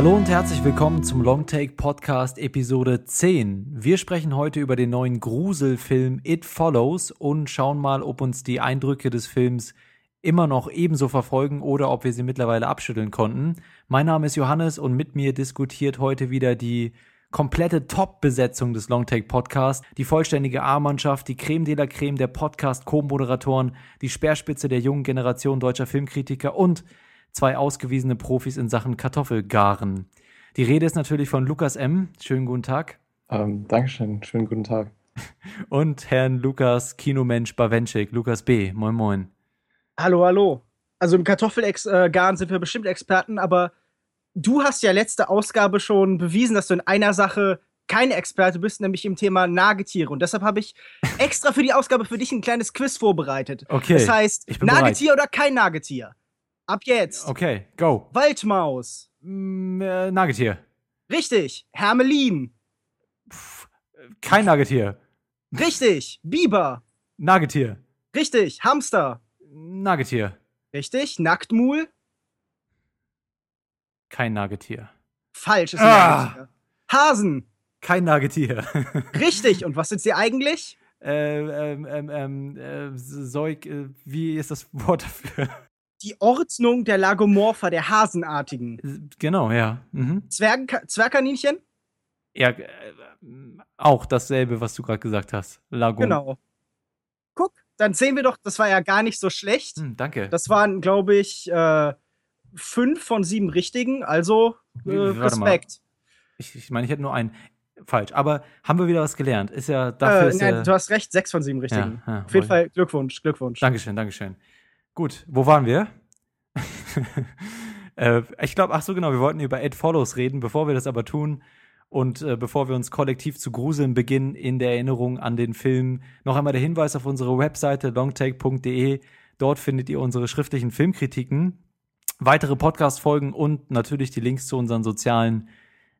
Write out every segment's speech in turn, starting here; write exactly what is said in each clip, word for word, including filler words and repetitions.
Hallo und herzlich willkommen zum Longtake Podcast Episode zehn. Wir sprechen heute über den neuen Gruselfilm It Follows und schauen mal, ob uns die Eindrücke des Films immer noch ebenso verfolgen oder ob wir sie mittlerweile abschütteln konnten. Mein Name ist Johannes und mit mir diskutiert heute wieder die komplette Top-Besetzung des Longtake-Podcasts, die vollständige A-Mannschaft, die Creme de la Creme der Podcast-Co-Moderatoren, die Speerspitze der jungen Generation deutscher Filmkritiker und zwei ausgewiesene Profis in Sachen Kartoffelgaren. Die Rede ist natürlich von Lukas M. Schönen guten Tag. Ähm, Dankeschön, schönen guten Tag. Und Herrn Lukas Kinomensch Bawenschik, Lukas B. Moin moin. Hallo, hallo. Also im Kartoffelgaren sind wir bestimmt Experten, aber du hast ja letzte Ausgabe schon bewiesen, dass du in einer Sache kein Experte bist, nämlich im Thema Nagetiere. Und deshalb habe ich extra für die Ausgabe für dich ein kleines Quiz vorbereitet. Okay. Das heißt, ich bin Nagetier bereit. Oder kein Nagetier? Ab jetzt. Okay, go. Waldmaus. Mm, äh, Nagetier. Richtig. Hermelin. Pff, kein Nagetier. Richtig. Biber. Nagetier. Richtig. Hamster. Nagetier. Richtig. Nacktmuhl. Kein Nagetier. Falsch ist ein ah. Nagetier. Hasen. Kein Nagetier. Richtig. Und was sind sie eigentlich? Äh, ähm, ähm, ähm, äh, Zeug, äh, wie ist das Wort dafür? Die Ordnung der Lagomorpha, der Hasenartigen. Genau, ja. Mhm. Zwerg- Zwergkaninchen? Ja, äh, auch dasselbe, was du gerade gesagt hast. Lagom. Genau. Guck, dann sehen wir doch, das war ja gar nicht so schlecht. Hm, danke. Das waren, glaube ich, äh, Fünf von sieben richtigen, also äh, Respekt. Ich, ich meine, ich hätte nur einen falsch, aber haben wir wieder was gelernt? Ist ja dafür. Äh, ist nein, ja, du hast recht, sechs von sieben richtigen. Ja, ja, auf jeden Fall Glückwunsch, Glückwunsch. Dankeschön, Dankeschön. Gut, wo waren wir? äh, ich glaube, ach so genau, wir wollten über It Follows reden, bevor wir das aber tun. Und äh, bevor wir uns kollektiv zu gruseln beginnen in der Erinnerung an den Film, noch einmal der Hinweis auf unsere Webseite longtake punkt de. Dort findet ihr unsere schriftlichen Filmkritiken, weitere Podcast-Folgen und natürlich die Links zu unseren sozialen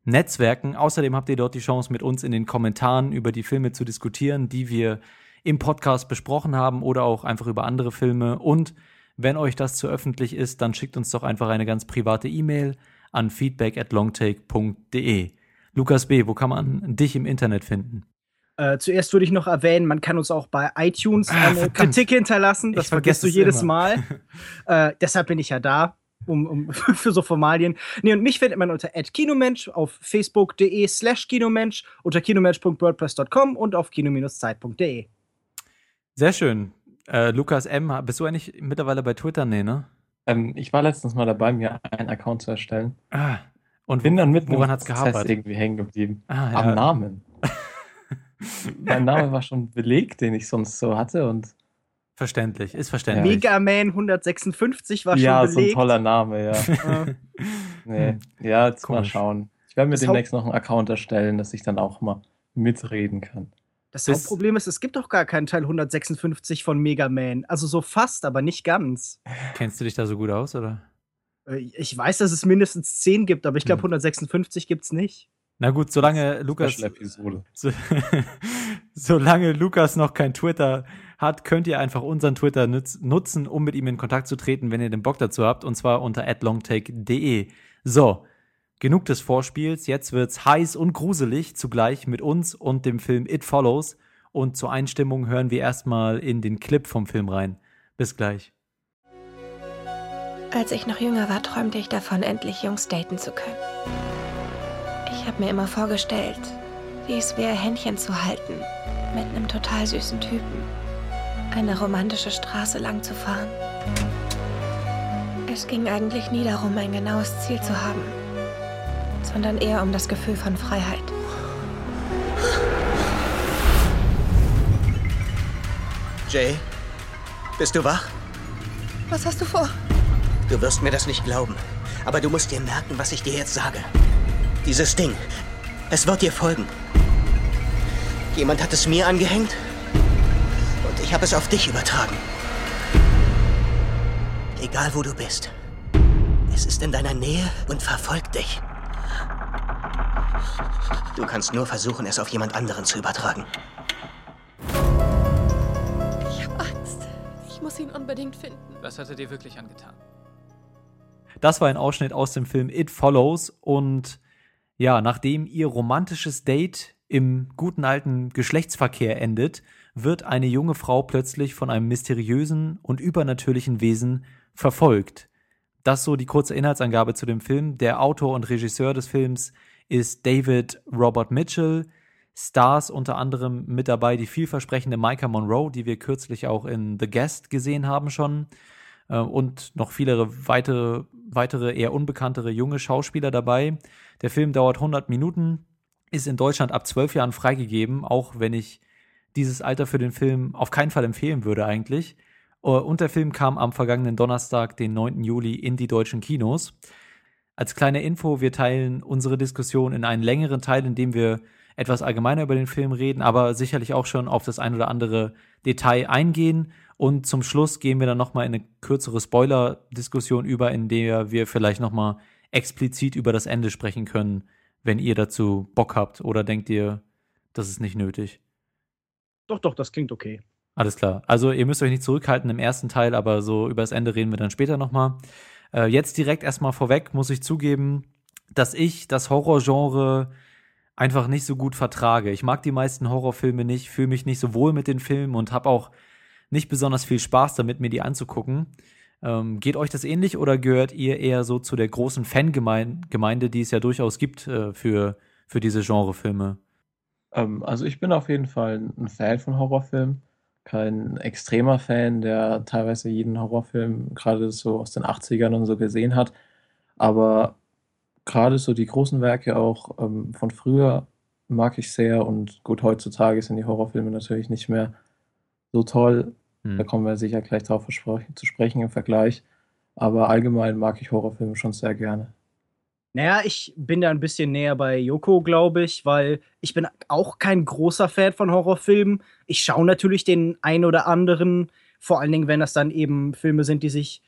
Netzwerken. Außerdem habt ihr dort die Chance, mit uns in den Kommentaren über die Filme zu diskutieren, die wir im Podcast besprochen haben oder auch einfach über andere Filme. Und wenn euch das zu öffentlich ist, dann schickt uns doch einfach eine ganz private E-Mail an feedback at longtake punkt de. Lukas B., wo kann man dich im Internet finden? Äh, zuerst würde ich noch erwähnen, man kann uns auch bei iTunes eine ah, Kritik hinterlassen. Das vergisst du jedes Mal. äh, deshalb bin ich ja da. Um, um, für so Formalien. Nee, und mich findet man unter at kinomensch auf facebook.de slash kinomensch, unter kinomensch punkt wordpress punkt com und auf kino-zeit punkt de. Sehr schön. Äh, Lukas M., bist du eigentlich mittlerweile bei Twitter? Nee, ne? Ähm, ich war letztens mal dabei, mir einen Account zu erstellen. Ah, und bin dann mitten woran hat's gehapert? Irgendwie hängen geblieben. Ah, ja. Am Namen. Mein Name war schon belegt, den ich sonst so hatte und verständlich, ist verständlich. Mega Man hundertsechsundfünfzig war ja, schon belegt. Ja, so ein toller Name, ja. nee. Ja, jetzt komisch. Mal schauen. Ich werde mir das demnächst Haupt- noch einen Account erstellen, dass ich dann auch mal mitreden kann. Das, das Hauptproblem ist, es gibt doch gar keinen Teil hundertsechsundfünfzig von Mega Man. Also so fast, aber nicht ganz. Kennst du dich da so gut aus, oder? Ich weiß, dass es mindestens zehn gibt, aber ich glaube, hundertsechsundfünfzig gibt es nicht. Na gut, solange Lukas... Special-Episode. So, solange Lukas noch kein Twitter hat, könnt ihr einfach unseren Twitter nütz- nutzen, um mit ihm in Kontakt zu treten, wenn ihr den Bock dazu habt, und zwar unter at longtake punkt de. So, genug des Vorspiels, jetzt wird's heiß und gruselig zugleich mit uns und dem Film It Follows. Und zur Einstimmung hören wir erstmal in den Clip vom Film rein. Bis gleich. Als ich noch jünger war, träumte ich davon, endlich Jungs daten zu können. Ich habe mir immer vorgestellt, wie es wäre, Händchen zu halten mit einem total süßen Typen. Eine romantische Straße lang zu fahren. Es ging eigentlich nie darum, ein genaues Ziel zu haben, sondern eher um das Gefühl von Freiheit. Jay, bist du wach? Was hast du vor? Du wirst mir das nicht glauben, aber du musst dir merken, was ich dir jetzt sage. Dieses Ding, es wird dir folgen. Jemand hat es mir angehängt. Ich habe es auf dich übertragen. Egal, wo du bist. Es ist in deiner Nähe und verfolgt dich. Du kannst nur versuchen, es auf jemand anderen zu übertragen. Ich habe Angst. Ich muss ihn unbedingt finden. Was hat er dir wirklich angetan? Das war ein Ausschnitt aus dem Film It Follows. Und ja, nachdem ihr romantisches Date im guten alten Geschlechtsverkehr endet, wird eine junge Frau plötzlich von einem mysteriösen und übernatürlichen Wesen verfolgt. Das so die kurze Inhaltsangabe zu dem Film. Der Autor und Regisseur des Films ist David Robert Mitchell. Stars unter anderem mit dabei die vielversprechende Maika Monroe, die wir kürzlich auch in The Guest gesehen haben schon. Und noch viele weitere, weitere eher unbekanntere junge Schauspieler dabei. Der Film dauert hundert Minuten, ist in Deutschland ab zwölf Jahren freigegeben, auch wenn ich dieses Alter für den Film auf keinen Fall empfehlen würde eigentlich. Und der Film kam am vergangenen Donnerstag, den neunten Juli, in die deutschen Kinos. Als kleine Info, wir teilen unsere Diskussion in einen längeren Teil, in dem wir etwas allgemeiner über den Film reden, aber sicherlich auch schon auf das ein oder andere Detail eingehen. Und zum Schluss gehen wir dann nochmal in eine kürzere Spoiler-Diskussion über, in der wir vielleicht nochmal explizit über das Ende sprechen können, wenn ihr dazu Bock habt oder denkt ihr, das ist nicht nötig. Doch, doch, das klingt okay. Alles klar. Also ihr müsst euch nicht zurückhalten im ersten Teil, aber so über das Ende reden wir dann später nochmal. Äh, jetzt direkt erstmal vorweg muss ich zugeben, dass ich das Horrorgenre einfach nicht so gut vertrage. Ich mag die meisten Horrorfilme nicht, fühle mich nicht so wohl mit den Filmen und habe auch nicht besonders viel Spaß damit, mir die anzugucken. Ähm, geht euch das ähnlich oder gehört ihr eher so zu der großen Fangemeinde, die es ja durchaus gibt äh, für, für diese Genrefilme? Also ich bin auf jeden Fall ein Fan von Horrorfilmen, kein extremer Fan, der teilweise jeden Horrorfilm gerade so aus den achtzigern und so gesehen hat, aber gerade so die großen Werke auch ähm, von früher mag ich sehr und gut, heutzutage sind die Horrorfilme natürlich nicht mehr so toll, hm. da kommen wir sicher gleich drauf zu sprechen im Vergleich, aber allgemein mag ich Horrorfilme schon sehr gerne. Naja, ich bin da ein bisschen näher bei Joko, glaube ich, weil ich bin auch kein großer Fan von Horrorfilmen. Ich schaue natürlich den einen oder anderen, vor allen Dingen, wenn das dann eben Filme sind, die sich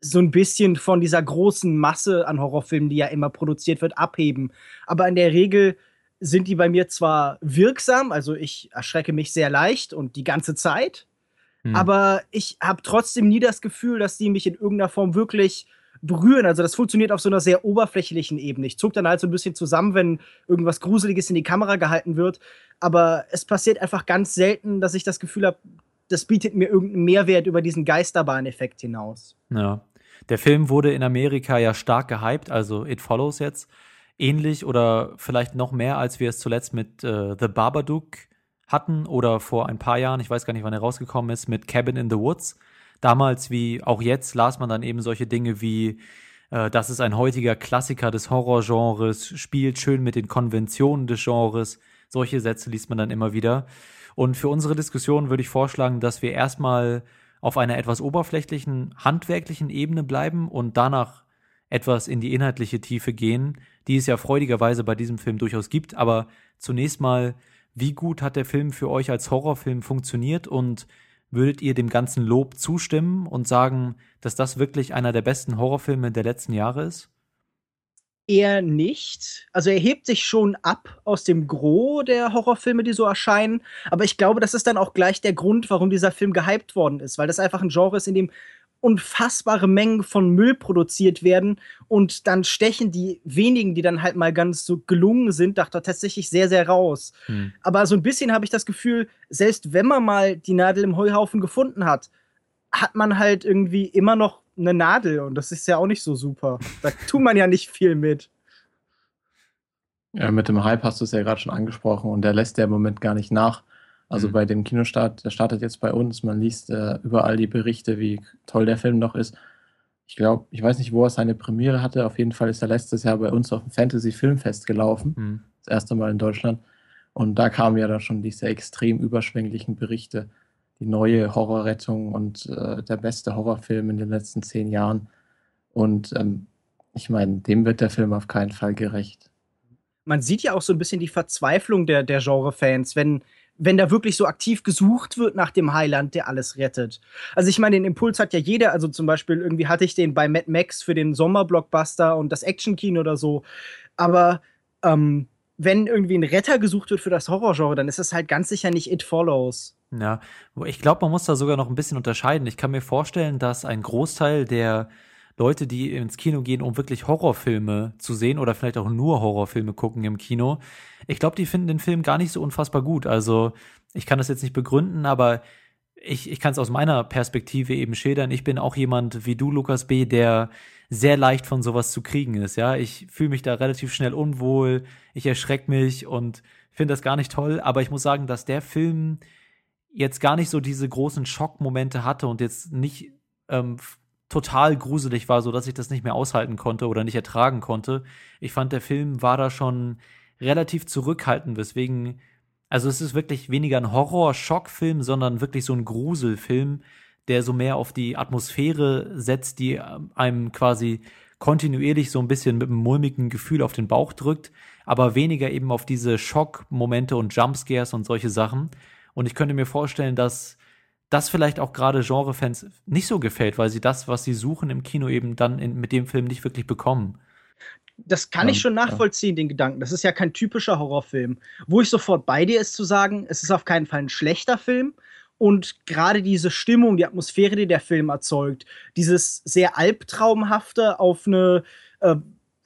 so ein bisschen von dieser großen Masse an Horrorfilmen, die ja immer produziert wird, abheben. Aber in der Regel sind die bei mir zwar wirksam, also ich erschrecke mich sehr leicht und die ganze Zeit, hm. aber ich habe trotzdem nie das Gefühl, dass die mich in irgendeiner Form wirklich berühren, also das funktioniert auf so einer sehr oberflächlichen Ebene. Ich zuck dann halt so ein bisschen zusammen, wenn irgendwas Gruseliges in die Kamera gehalten wird, aber es passiert einfach ganz selten, dass ich das Gefühl habe, das bietet mir irgendeinen Mehrwert über diesen Geisterbahn-Effekt hinaus. Ja, der Film wurde in Amerika ja stark gehypt, also It Follows jetzt, ähnlich oder vielleicht noch mehr, als wir es zuletzt mit äh, The Babadook hatten oder vor ein paar Jahren, ich weiß gar nicht, wann er rausgekommen ist, mit Cabin in the Woods. Damals wie auch jetzt las man dann eben solche Dinge wie, äh, das ist ein heutiger Klassiker des Horrorgenres, spielt schön mit den Konventionen des Genres. Solche Sätze liest man dann immer wieder. Und für unsere Diskussion würde ich vorschlagen, dass wir erstmal auf einer etwas oberflächlichen, handwerklichen Ebene bleiben und danach etwas in die inhaltliche Tiefe gehen, die es ja freudigerweise bei diesem Film durchaus gibt. Aber zunächst mal, wie gut hat der Film für euch als Horrorfilm funktioniert und würdet ihr dem ganzen Lob zustimmen und sagen, dass das wirklich einer der besten Horrorfilme der letzten Jahre ist? Eher nicht. Also er hebt sich schon ab aus dem Gros der Horrorfilme, die so erscheinen. Aber ich glaube, das ist dann auch gleich der Grund, warum dieser Film gehypt worden ist. Weil das einfach ein Genre ist, in dem unfassbare Mengen von Müll produziert werden. Und dann stechen die wenigen, die dann halt mal ganz so gelungen sind, da tatsächlich sehr, sehr raus. Hm. Aber so ein bisschen habe ich das Gefühl, selbst wenn man mal die Nadel im Heuhaufen gefunden hat, hat man halt irgendwie immer noch eine Nadel. Und das ist ja auch nicht so super. Da tut man ja nicht viel mit. Ja, mit dem Hype hast du es ja gerade schon angesprochen. Und der lässt ja im Moment gar nicht nach. Also bei dem Kinostart, der startet jetzt bei uns, man liest äh, überall die Berichte, wie toll der Film noch ist. Ich glaube, ich weiß nicht, wo er seine Premiere hatte, auf jeden Fall ist er letztes Jahr bei uns auf dem Fantasy-Filmfest gelaufen, mhm. das erste Mal in Deutschland. Und da kamen ja dann schon diese extrem überschwänglichen Berichte, die neue Horrorrettung und äh, der beste Horrorfilm in den letzten zehn Jahren. Und ähm, ich meine, dem wird der Film auf keinen Fall gerecht. Man sieht ja auch so ein bisschen die Verzweiflung der, der Genre-Fans, wenn wenn da wirklich so aktiv gesucht wird nach dem Heiland, der alles rettet. Also ich meine, den Impuls hat ja jeder, also zum Beispiel irgendwie hatte ich den bei Mad Max für den Sommerblockbuster und das Actionkino oder so, aber ähm, wenn irgendwie ein Retter gesucht wird für das Horrorgenre, dann ist das halt ganz sicher nicht It Follows. Ja, ich glaube, man muss da sogar noch ein bisschen unterscheiden. Ich kann mir vorstellen, dass ein Großteil der Leute, die ins Kino gehen, um wirklich Horrorfilme zu sehen oder vielleicht auch nur Horrorfilme gucken im Kino, ich glaube, die finden den Film gar nicht so unfassbar gut. Also ich kann das jetzt nicht begründen, aber ich, ich kann es aus meiner Perspektive eben schildern. Ich bin auch jemand wie du, Lukas B., der sehr leicht von sowas zu kriegen ist. Ja, ich fühle mich da relativ schnell unwohl, ich erschrecke mich und finde das gar nicht toll. Aber ich muss sagen, dass der Film jetzt gar nicht so diese großen Schockmomente hatte und jetzt nicht ähm, total gruselig war, sodass ich das nicht mehr aushalten konnte oder nicht ertragen konnte. Ich fand, der Film war da schon relativ zurückhaltend, weswegen, also es ist wirklich weniger ein Horror-Schockfilm, sondern wirklich so ein Gruselfilm, der so mehr auf die Atmosphäre setzt, die einem quasi kontinuierlich so ein bisschen mit einem mulmigen Gefühl auf den Bauch drückt, aber weniger eben auf diese Schockmomente und Jumpscares und solche Sachen. Und ich könnte mir vorstellen, dass das vielleicht auch gerade Genrefans nicht so gefällt, weil sie das, was sie suchen im Kino, eben dann in, mit dem Film nicht wirklich bekommen. Das kann ja, ich schon nachvollziehen, ja. Den Gedanken. Das ist ja kein typischer Horrorfilm. Wo ich sofort bei dir ist zu sagen, es ist auf keinen Fall ein schlechter Film. Und gerade diese Stimmung, die Atmosphäre, die der Film erzeugt, dieses sehr Albtraumhafte auf eine, äh,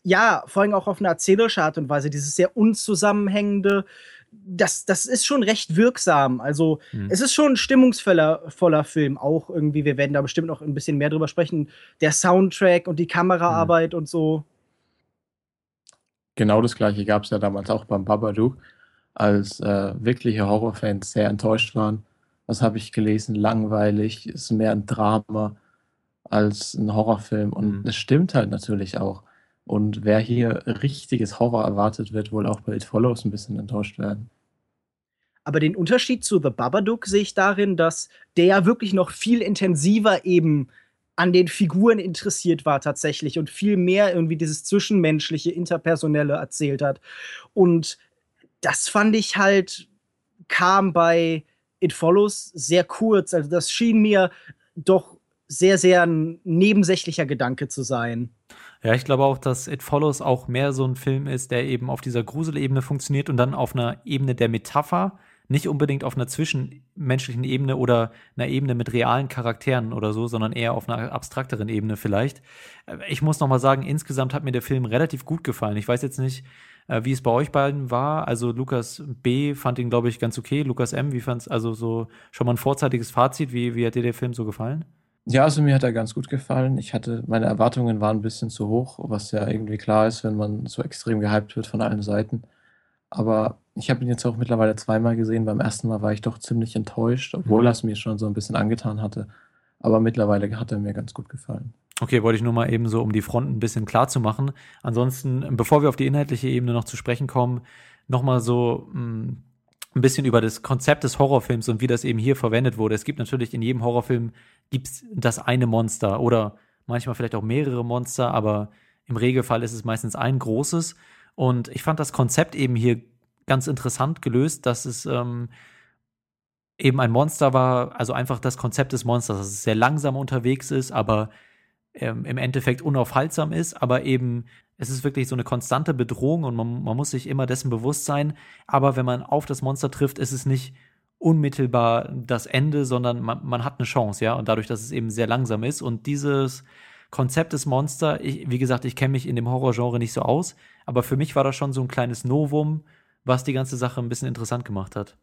ja, vor allem auch auf eine erzählerische Art und Weise, dieses sehr unzusammenhängende, Das, das ist schon recht wirksam. Also mhm. es ist schon ein stimmungsvoller voller Film. Auch irgendwie, wir werden da bestimmt noch ein bisschen mehr drüber sprechen. Der Soundtrack und die Kameraarbeit mhm. und so. Genau das Gleiche gab es ja damals auch beim Babadook, als äh, wirkliche Horrorfans sehr enttäuscht waren. Was habe ich gelesen? Langweilig, ist mehr ein Drama als ein Horrorfilm. Und mhm. das stimmt halt natürlich auch. Und wer hier richtiges Horror erwartet, wird wohl auch bei It Follows ein bisschen enttäuscht werden. Aber den Unterschied zu The Babadook sehe ich darin, dass der ja wirklich noch viel intensiver eben an den Figuren interessiert war tatsächlich und viel mehr irgendwie dieses Zwischenmenschliche, Interpersonelle erzählt hat. Und das fand ich halt, kam bei It Follows sehr kurz. Also das schien mir doch sehr, sehr ein nebensächlicher Gedanke zu sein. Ja, ich glaube auch, dass It Follows auch mehr so ein Film ist, der eben auf dieser Gruselebene funktioniert und dann auf einer Ebene der Metapher, nicht unbedingt auf einer zwischenmenschlichen Ebene oder einer Ebene mit realen Charakteren oder so, sondern eher auf einer abstrakteren Ebene vielleicht. Ich muss nochmal sagen, insgesamt hat mir der Film relativ gut gefallen. Ich weiß jetzt nicht, wie es bei euch beiden war. Also Lukas B. fand ihn, glaube ich, ganz okay. Lukas M., wie fand's, also so schon mal ein vorzeitiges Fazit, wie, wie hat dir der Film so gefallen? Ja, also mir hat er ganz gut gefallen. Ich hatte, meine Erwartungen waren ein bisschen zu hoch, was ja irgendwie klar ist, wenn man so extrem gehypt wird von allen Seiten. Aber ich habe ihn jetzt auch mittlerweile zweimal gesehen. Beim ersten Mal war ich doch ziemlich enttäuscht, obwohl mhm. er es mir schon so ein bisschen angetan hatte. Aber mittlerweile hat er mir ganz gut gefallen. Okay, wollte ich nur mal eben so, um die Front ein bisschen klar zu machen. Ansonsten, bevor wir auf die inhaltliche Ebene noch zu sprechen kommen, nochmal so Mh, ein bisschen über das Konzept des Horrorfilms und wie das eben hier verwendet wurde. Es gibt natürlich in jedem Horrorfilm gibt's das eine Monster oder manchmal vielleicht auch mehrere Monster, aber im Regelfall ist es meistens ein großes. Und ich fand das Konzept eben hier ganz interessant gelöst, dass es ähm, eben ein Monster war, also einfach das Konzept des Monsters, dass es sehr langsam unterwegs ist, aber ähm, im Endeffekt unaufhaltsam ist, aber eben es ist wirklich so eine konstante Bedrohung und man, man muss sich immer dessen bewusst sein. Aber wenn man auf das Monster trifft, ist es nicht unmittelbar das Ende, sondern man, man hat eine Chance, ja. Und dadurch, dass es eben sehr langsam ist. Und dieses Konzept des Monster, ich, wie gesagt, ich kenne mich in dem Horrorgenre nicht so aus, aber für mich war das schon so ein kleines Novum, was die ganze Sache ein bisschen interessant gemacht hat.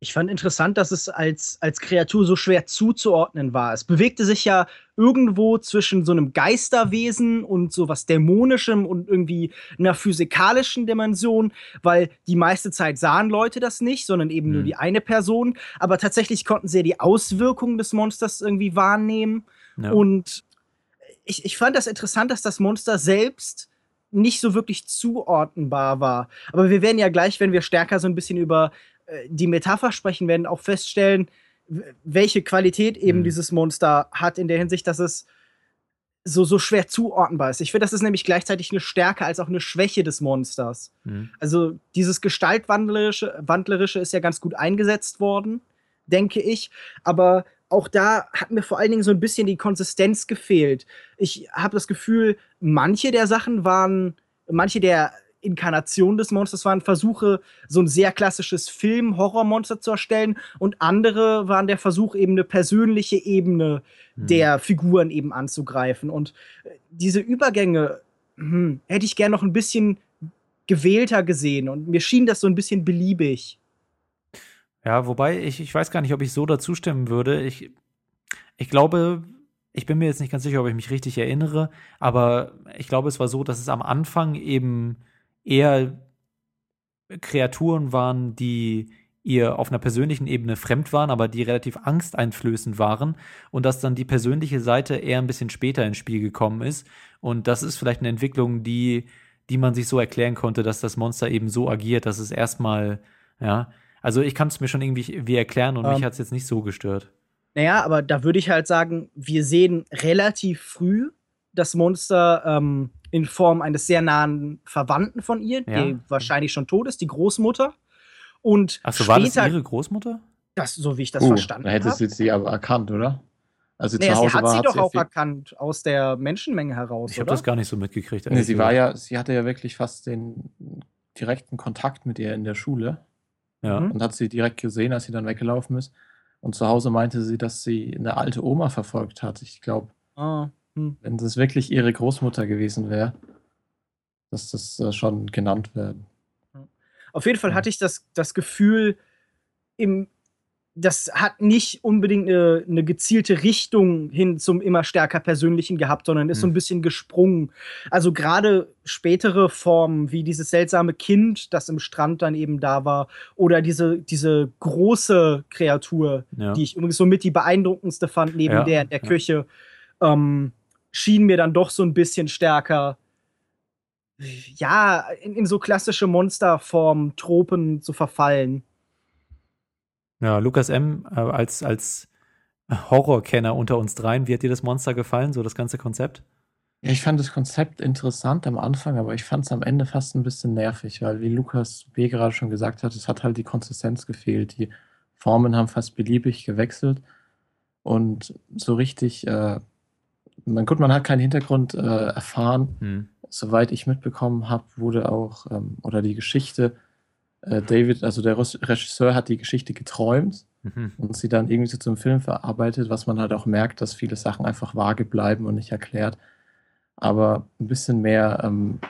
Ich fand interessant, dass es als, als Kreatur so schwer zuzuordnen war. Es bewegte sich ja irgendwo zwischen so einem Geisterwesen und so was Dämonischem und irgendwie einer physikalischen Dimension, weil die meiste Zeit sahen Leute das nicht, sondern eben mhm. nur die eine Person. Aber tatsächlich konnten sie ja die Auswirkungen des Monsters irgendwie wahrnehmen. Ja. Und ich, ich fand das interessant, dass das Monster selbst nicht so wirklich zuordnenbar war. Aber wir werden ja gleich, wenn wir stärker so ein bisschen über die Metapher sprechen werden, auch feststellen, welche Qualität eben mhm. dieses Monster hat in der Hinsicht, dass es so, so schwer zuordnenbar ist. Ich finde, das ist nämlich gleichzeitig eine Stärke als auch eine Schwäche des Monsters. Mhm. Also dieses Gestaltwandlerische Wandlerische ist ja ganz gut eingesetzt worden, denke ich. Aber auch da hat mir vor allen Dingen so ein bisschen die Konsistenz gefehlt. Ich habe das Gefühl, manche der Sachen waren, manche der Inkarnationen des Monsters waren Versuche, so ein sehr klassisches Film-Horror-Monster zu erstellen, und andere waren der Versuch, eben eine persönliche Ebene mhm. der Figuren eben anzugreifen. Und diese Übergänge mh, hätte ich gern noch ein bisschen gewählter gesehen, und mir schien das so ein bisschen beliebig. Ja, wobei ich, ich weiß gar nicht, ob ich so dazu stimmen würde. Ich, ich glaube, ich bin mir jetzt nicht ganz sicher, ob ich mich richtig erinnere, aber ich glaube, es war so, dass es am Anfang eben eher Kreaturen waren, die ihr auf einer persönlichen Ebene fremd waren, aber die relativ angsteinflößend waren, und dass dann die persönliche Seite eher ein bisschen später ins Spiel gekommen ist. Und das ist vielleicht eine Entwicklung, die, die man sich so erklären konnte, dass das Monster eben so agiert, dass es erstmal, ja, also ich kann es mir schon irgendwie wie erklären, und um. mich hat es jetzt nicht so gestört. Naja, aber da würde ich halt sagen, wir sehen relativ früh das Monster ähm, in Form eines sehr nahen Verwandten von ihr, ja. die wahrscheinlich schon tot ist, die Großmutter. Und Ach so, später, war das ihre Großmutter? Das, so wie ich das uh, verstanden habe. Da hättest du sie aber erkannt, oder? Also naja, zu Hause sie hat war, sie hat doch sie auch erkannt, aus der Menschenmenge heraus, Ich habe das gar nicht so mitgekriegt. Nee, sie, war ja, sie hatte ja wirklich fast den direkten Kontakt mit ihr in der Schule. Ja. Und hat sie direkt gesehen, als sie dann weggelaufen ist. Und zu Hause meinte sie, dass sie eine alte Oma verfolgt hat. Ich glaube, ah, hm. wenn das wirklich ihre Großmutter gewesen wäre, dass das äh, schon genannt werden. Auf jeden Fall ja. hatte ich das, das Gefühl, im, das hat nicht unbedingt eine, eine gezielte Richtung hin zum immer stärker Persönlichen gehabt, sondern ist hm. so ein bisschen gesprungen. Also gerade spätere Formen, wie dieses seltsame Kind, das im Strand dann eben da war, oder diese, diese große Kreatur, ja. die ich übrigens so mit die beeindruckendste fand, neben ja. der in der ja. Küche, ähm, schien mir dann doch so ein bisschen stärker, ja, in, in so klassische Monsterformen, Tropen zu verfallen. Ja, Lukas M. als, als Horrorkenner unter uns dreien, wie hat dir das Monster gefallen, so das ganze Konzept? Ja, ich fand das Konzept interessant am Anfang, aber ich fand es am Ende fast ein bisschen nervig, weil, wie Lukas B. gerade schon gesagt hat, es hat halt die Konsistenz gefehlt. Die Formen haben fast beliebig gewechselt und so richtig, äh, man, gut, man hat keinen Hintergrund äh, erfahren. Hm. Soweit ich mitbekommen habe, wurde auch, ähm, oder die Geschichte, äh, David, also der Regisseur hat die Geschichte geträumt mhm. und sie dann irgendwie so zum Film verarbeitet, was man halt auch merkt, dass viele Sachen einfach vage bleiben und nicht erklärt. Aber ein bisschen mehr, ähm,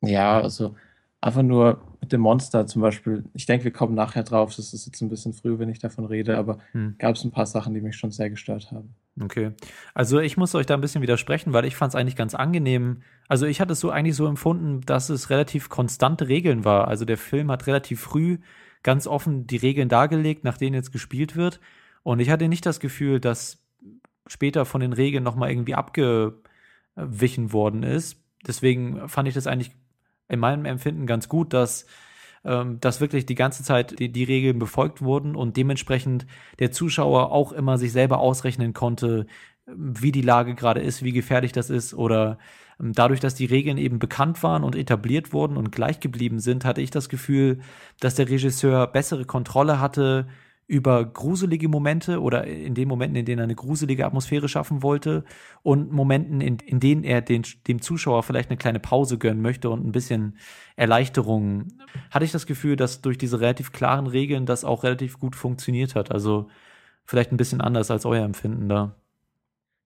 ja, also einfach nur mit dem Monster zum Beispiel. Ich denke, wir kommen nachher drauf. Das ist jetzt ein bisschen früh, wenn ich davon rede, aber hm. gab es ein paar Sachen, die mich schon sehr gestört haben. Okay, also ich muss euch da ein bisschen widersprechen, weil ich fand es eigentlich ganz angenehm. Also ich hatte es so eigentlich so empfunden, dass es relativ konstante Regeln war. Also der Film hat relativ früh ganz offen die Regeln dargelegt, nach denen jetzt gespielt wird. Und ich hatte nicht das Gefühl, dass später von den Regeln nochmal irgendwie abge wichen worden ist. Deswegen fand ich das eigentlich in meinem Empfinden ganz gut, dass, ähm, dass wirklich die ganze Zeit die, die Regeln befolgt wurden und dementsprechend der Zuschauer auch immer sich selber ausrechnen konnte, wie die Lage gerade ist, wie gefährlich das ist, oder ähm, dadurch, dass die Regeln eben bekannt waren und etabliert wurden und gleich geblieben sind, hatte ich das Gefühl, dass der Regisseur bessere Kontrolle hatte über gruselige Momente oder in den Momenten, in denen er eine gruselige Atmosphäre schaffen wollte, und Momenten, in, in denen er den, dem Zuschauer vielleicht eine kleine Pause gönnen möchte und ein bisschen Erleichterung. Hatte ich das Gefühl, dass durch diese relativ klaren Regeln das auch relativ gut funktioniert hat. Also vielleicht ein bisschen anders als euer Empfinden da.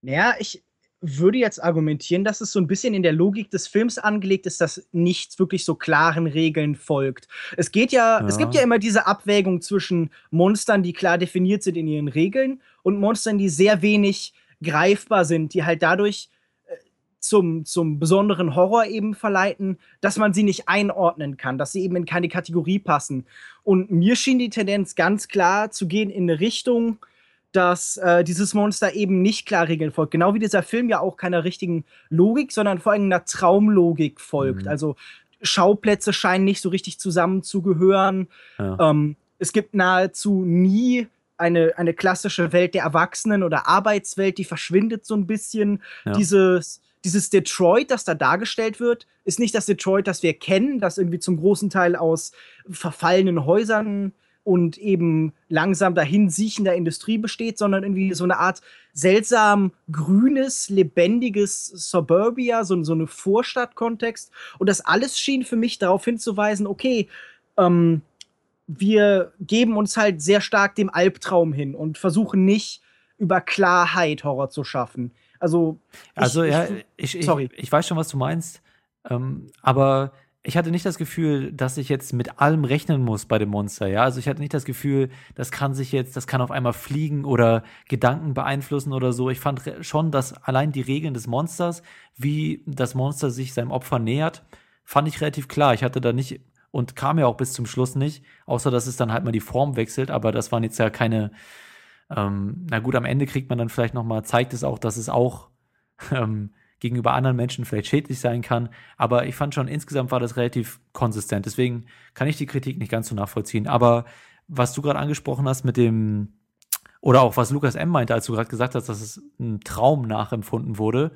Naja, ich würde jetzt argumentieren, dass es so ein bisschen in der Logik des Films angelegt ist, dass nichts wirklich so klaren Regeln folgt. Es geht ja, ja, es gibt ja immer diese Abwägung zwischen Monstern, die klar definiert sind in ihren Regeln, und Monstern, die sehr wenig greifbar sind, die halt dadurch äh, zum, zum besonderen Horror eben verleiten, dass man sie nicht einordnen kann, dass sie eben in keine Kategorie passen. Und mir schien die Tendenz ganz klar zu gehen in eine Richtung, dass äh, dieses Monster eben nicht klar Regeln folgt. Genau wie dieser Film ja auch keiner richtigen Logik, sondern vor allem einer Traumlogik folgt. Mhm. Also Schauplätze scheinen nicht so richtig zusammenzugehören. Ja. Ähm, es gibt nahezu nie eine, eine klassische Welt der Erwachsenen oder Arbeitswelt, die verschwindet so ein bisschen. Ja. Dieses, dieses Detroit, das da dargestellt wird, ist nicht das Detroit, das wir kennen, das irgendwie zum großen Teil aus verfallenen Häusern und eben langsam dahin siechender Industrie besteht, sondern irgendwie so eine Art seltsam grünes, lebendiges Suburbia, so, so eine Vorstadtkontext. Und das alles schien für mich darauf hinzuweisen, okay, ähm, wir geben uns halt sehr stark dem Albtraum hin und versuchen nicht, über Klarheit Horror zu schaffen. Also, ich, also ja, ich, ich, sorry. Ich, ich weiß schon, was du meinst, ähm, aber ich hatte nicht das Gefühl, dass ich jetzt mit allem rechnen muss bei dem Monster, ja? Also ich hatte nicht das Gefühl, das kann sich jetzt, das kann auf einmal fliegen oder Gedanken beeinflussen oder so. Ich fand schon, dass allein die Regeln des Monsters, wie das Monster sich seinem Opfer nähert, fand ich relativ klar. Ich hatte da nicht, und kam ja auch bis zum Schluss nicht, außer dass es dann halt mal die Form wechselt, aber das waren jetzt ja keine, ähm, na gut, am Ende kriegt man dann vielleicht noch mal, zeigt es auch, dass es auch, ähm, gegenüber anderen Menschen vielleicht schädlich sein kann. Aber ich fand schon, insgesamt war das relativ konsistent. Deswegen kann ich die Kritik nicht ganz so nachvollziehen. Aber was du gerade angesprochen hast mit dem, oder auch was Lukas M. meinte, als du gerade gesagt hast, dass es ein Traum nachempfunden wurde,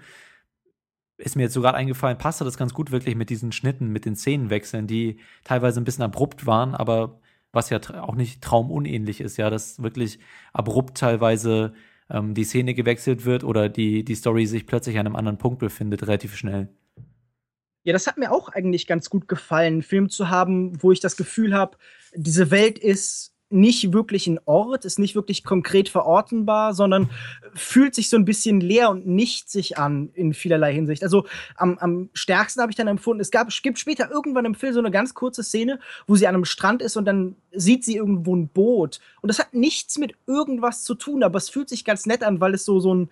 ist mir jetzt so gerade eingefallen, passte das ganz gut wirklich mit diesen Schnitten, mit den Szenenwechseln, die teilweise ein bisschen abrupt waren, aber was ja auch nicht traumunähnlich ist, ja, dass wirklich abrupt teilweise die Szene gewechselt wird oder die, die Story sich plötzlich an einem anderen Punkt befindet, relativ schnell. Ja, das hat mir auch eigentlich ganz gut gefallen, einen Film zu haben, wo ich das Gefühl habe, diese Welt ist nicht wirklich ein Ort, ist nicht wirklich konkret verortenbar, sondern fühlt sich so ein bisschen leer und nichtig an in vielerlei Hinsicht. Also am, am stärksten habe ich dann empfunden, es gab, gibt später irgendwann im Film so eine ganz kurze Szene, wo sie an einem Strand ist und dann sieht sie irgendwo ein Boot. Und das hat nichts mit irgendwas zu tun, aber es fühlt sich ganz nett an, weil es so, so, ein,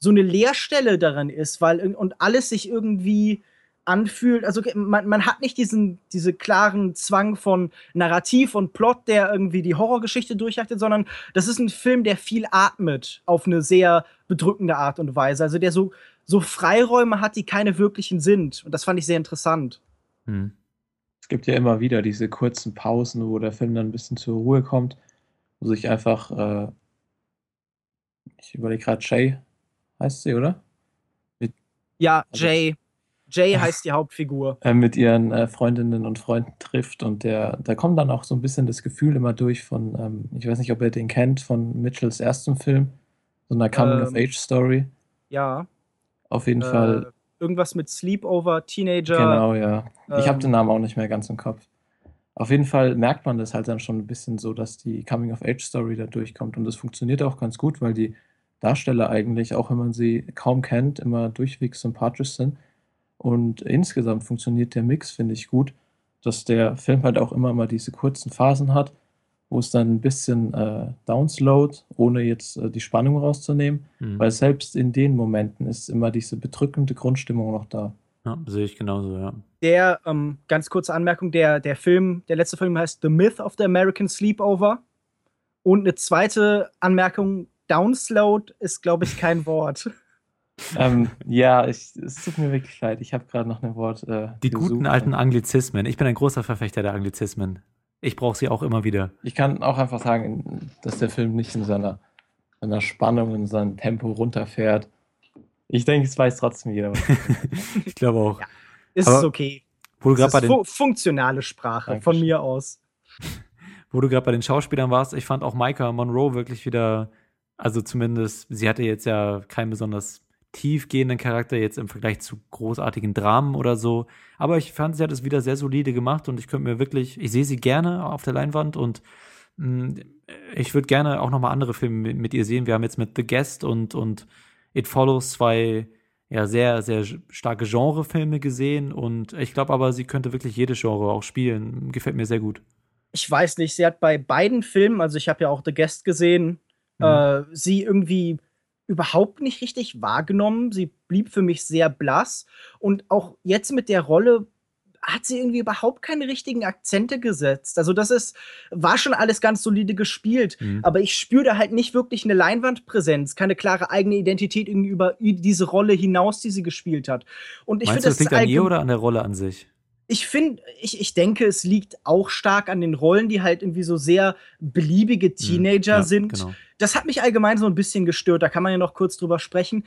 so eine Leerstelle darin ist, weil und alles sich irgendwie anfühlt, also man, man hat nicht diesen diese klaren Zwang von Narrativ und Plot, der irgendwie die Horrorgeschichte durchjachtet, sondern das ist ein Film, der viel atmet auf eine sehr bedrückende Art und Weise, also der so, so Freiräume hat, die keine wirklichen sind, und das fand ich sehr interessant. Hm. Es gibt ja immer wieder diese kurzen Pausen, wo der Film dann ein bisschen zur Ruhe kommt, wo sich einfach äh ich überlege gerade, Jay heißt sie, oder? Mit ja, Jay Jay heißt die Hauptfigur. Mit ihren äh, Freundinnen und Freunden trifft. Und der, da kommt dann auch so ein bisschen das Gefühl immer durch von, ähm, ich weiß nicht, ob ihr den kennt, von Mitchells erstem Film. So einer Coming-of-Age-Story. Ja. Auf jeden äh, Fall. Irgendwas mit Sleepover, Teenager. Genau, ja. Ähm, ich habe den Namen auch nicht mehr ganz im Kopf. Auf jeden Fall merkt man das halt dann schon ein bisschen so, dass die Coming-of-Age-Story da durchkommt. Und das funktioniert auch ganz gut, weil die Darsteller eigentlich, auch wenn man sie kaum kennt, immer durchwegs sympathisch sind. Und insgesamt funktioniert der Mix, finde ich, gut, dass der Film halt auch immer mal diese kurzen Phasen hat, wo es dann ein bisschen äh, downslowt, ohne jetzt äh, die Spannung rauszunehmen, mhm. weil selbst in den Momenten ist immer diese bedrückende Grundstimmung noch da. Ja, sehe ich genauso, ja. Der, ähm, ganz kurze Anmerkung, der, der Film, der letzte Film heißt The Myth of the American Sleepover, und eine zweite Anmerkung, downslowt ist, glaube ich, kein Wort. ähm, ja, ich, es tut mir wirklich leid. Ich habe gerade noch ein Wort äh, Die gesucht. Guten alten Anglizismen. Ich bin ein großer Verfechter der Anglizismen. Ich brauche sie auch immer wieder. Ich kann auch einfach sagen, dass der Film nicht in seiner, seiner Spannung, in seinem Tempo runterfährt. Ich denke, es weiß trotzdem jeder. Ich glaube auch. Ja, ist Aber, okay. Wo du grad bei den fu- funktionale Sprache, Dankeschön. Von mir aus. Wo du gerade bei den Schauspielern warst, ich fand auch Maika Monroe wirklich wieder, also zumindest, sie hatte jetzt ja kein besonders tiefgehenden Charakter jetzt im Vergleich zu großartigen Dramen oder so. Aber ich fand, sie hat es wieder sehr solide gemacht, und ich könnte mir wirklich, ich sehe sie gerne auf der Leinwand, und mh, ich würde gerne auch nochmal andere Filme mit ihr sehen. Wir haben jetzt mit The Guest und, und It Follows zwei ja sehr, sehr starke Genrefilme gesehen, und ich glaube aber, sie könnte wirklich jedes Genre auch spielen. Gefällt mir sehr gut. Ich weiß nicht, sie hat bei beiden Filmen, also ich habe ja auch The Guest gesehen, mhm. äh, sie irgendwie überhaupt nicht richtig wahrgenommen. Sie blieb für mich sehr blass. Und auch jetzt mit der Rolle hat sie irgendwie überhaupt keine richtigen Akzente gesetzt. Also das ist, war schon alles ganz solide gespielt. Mhm. Aber ich spüre da halt nicht wirklich eine Leinwandpräsenz, keine klare eigene Identität irgendwie über diese Rolle hinaus, die sie gespielt hat. Und ich finde, das liegt an ihr oder an der Rolle an sich? Ich finde, ich, ich denke, es liegt auch stark an den Rollen, die halt irgendwie so sehr beliebige Teenager ja, sind. Genau. Das hat mich allgemein so ein bisschen gestört. Da kann man ja noch kurz drüber sprechen.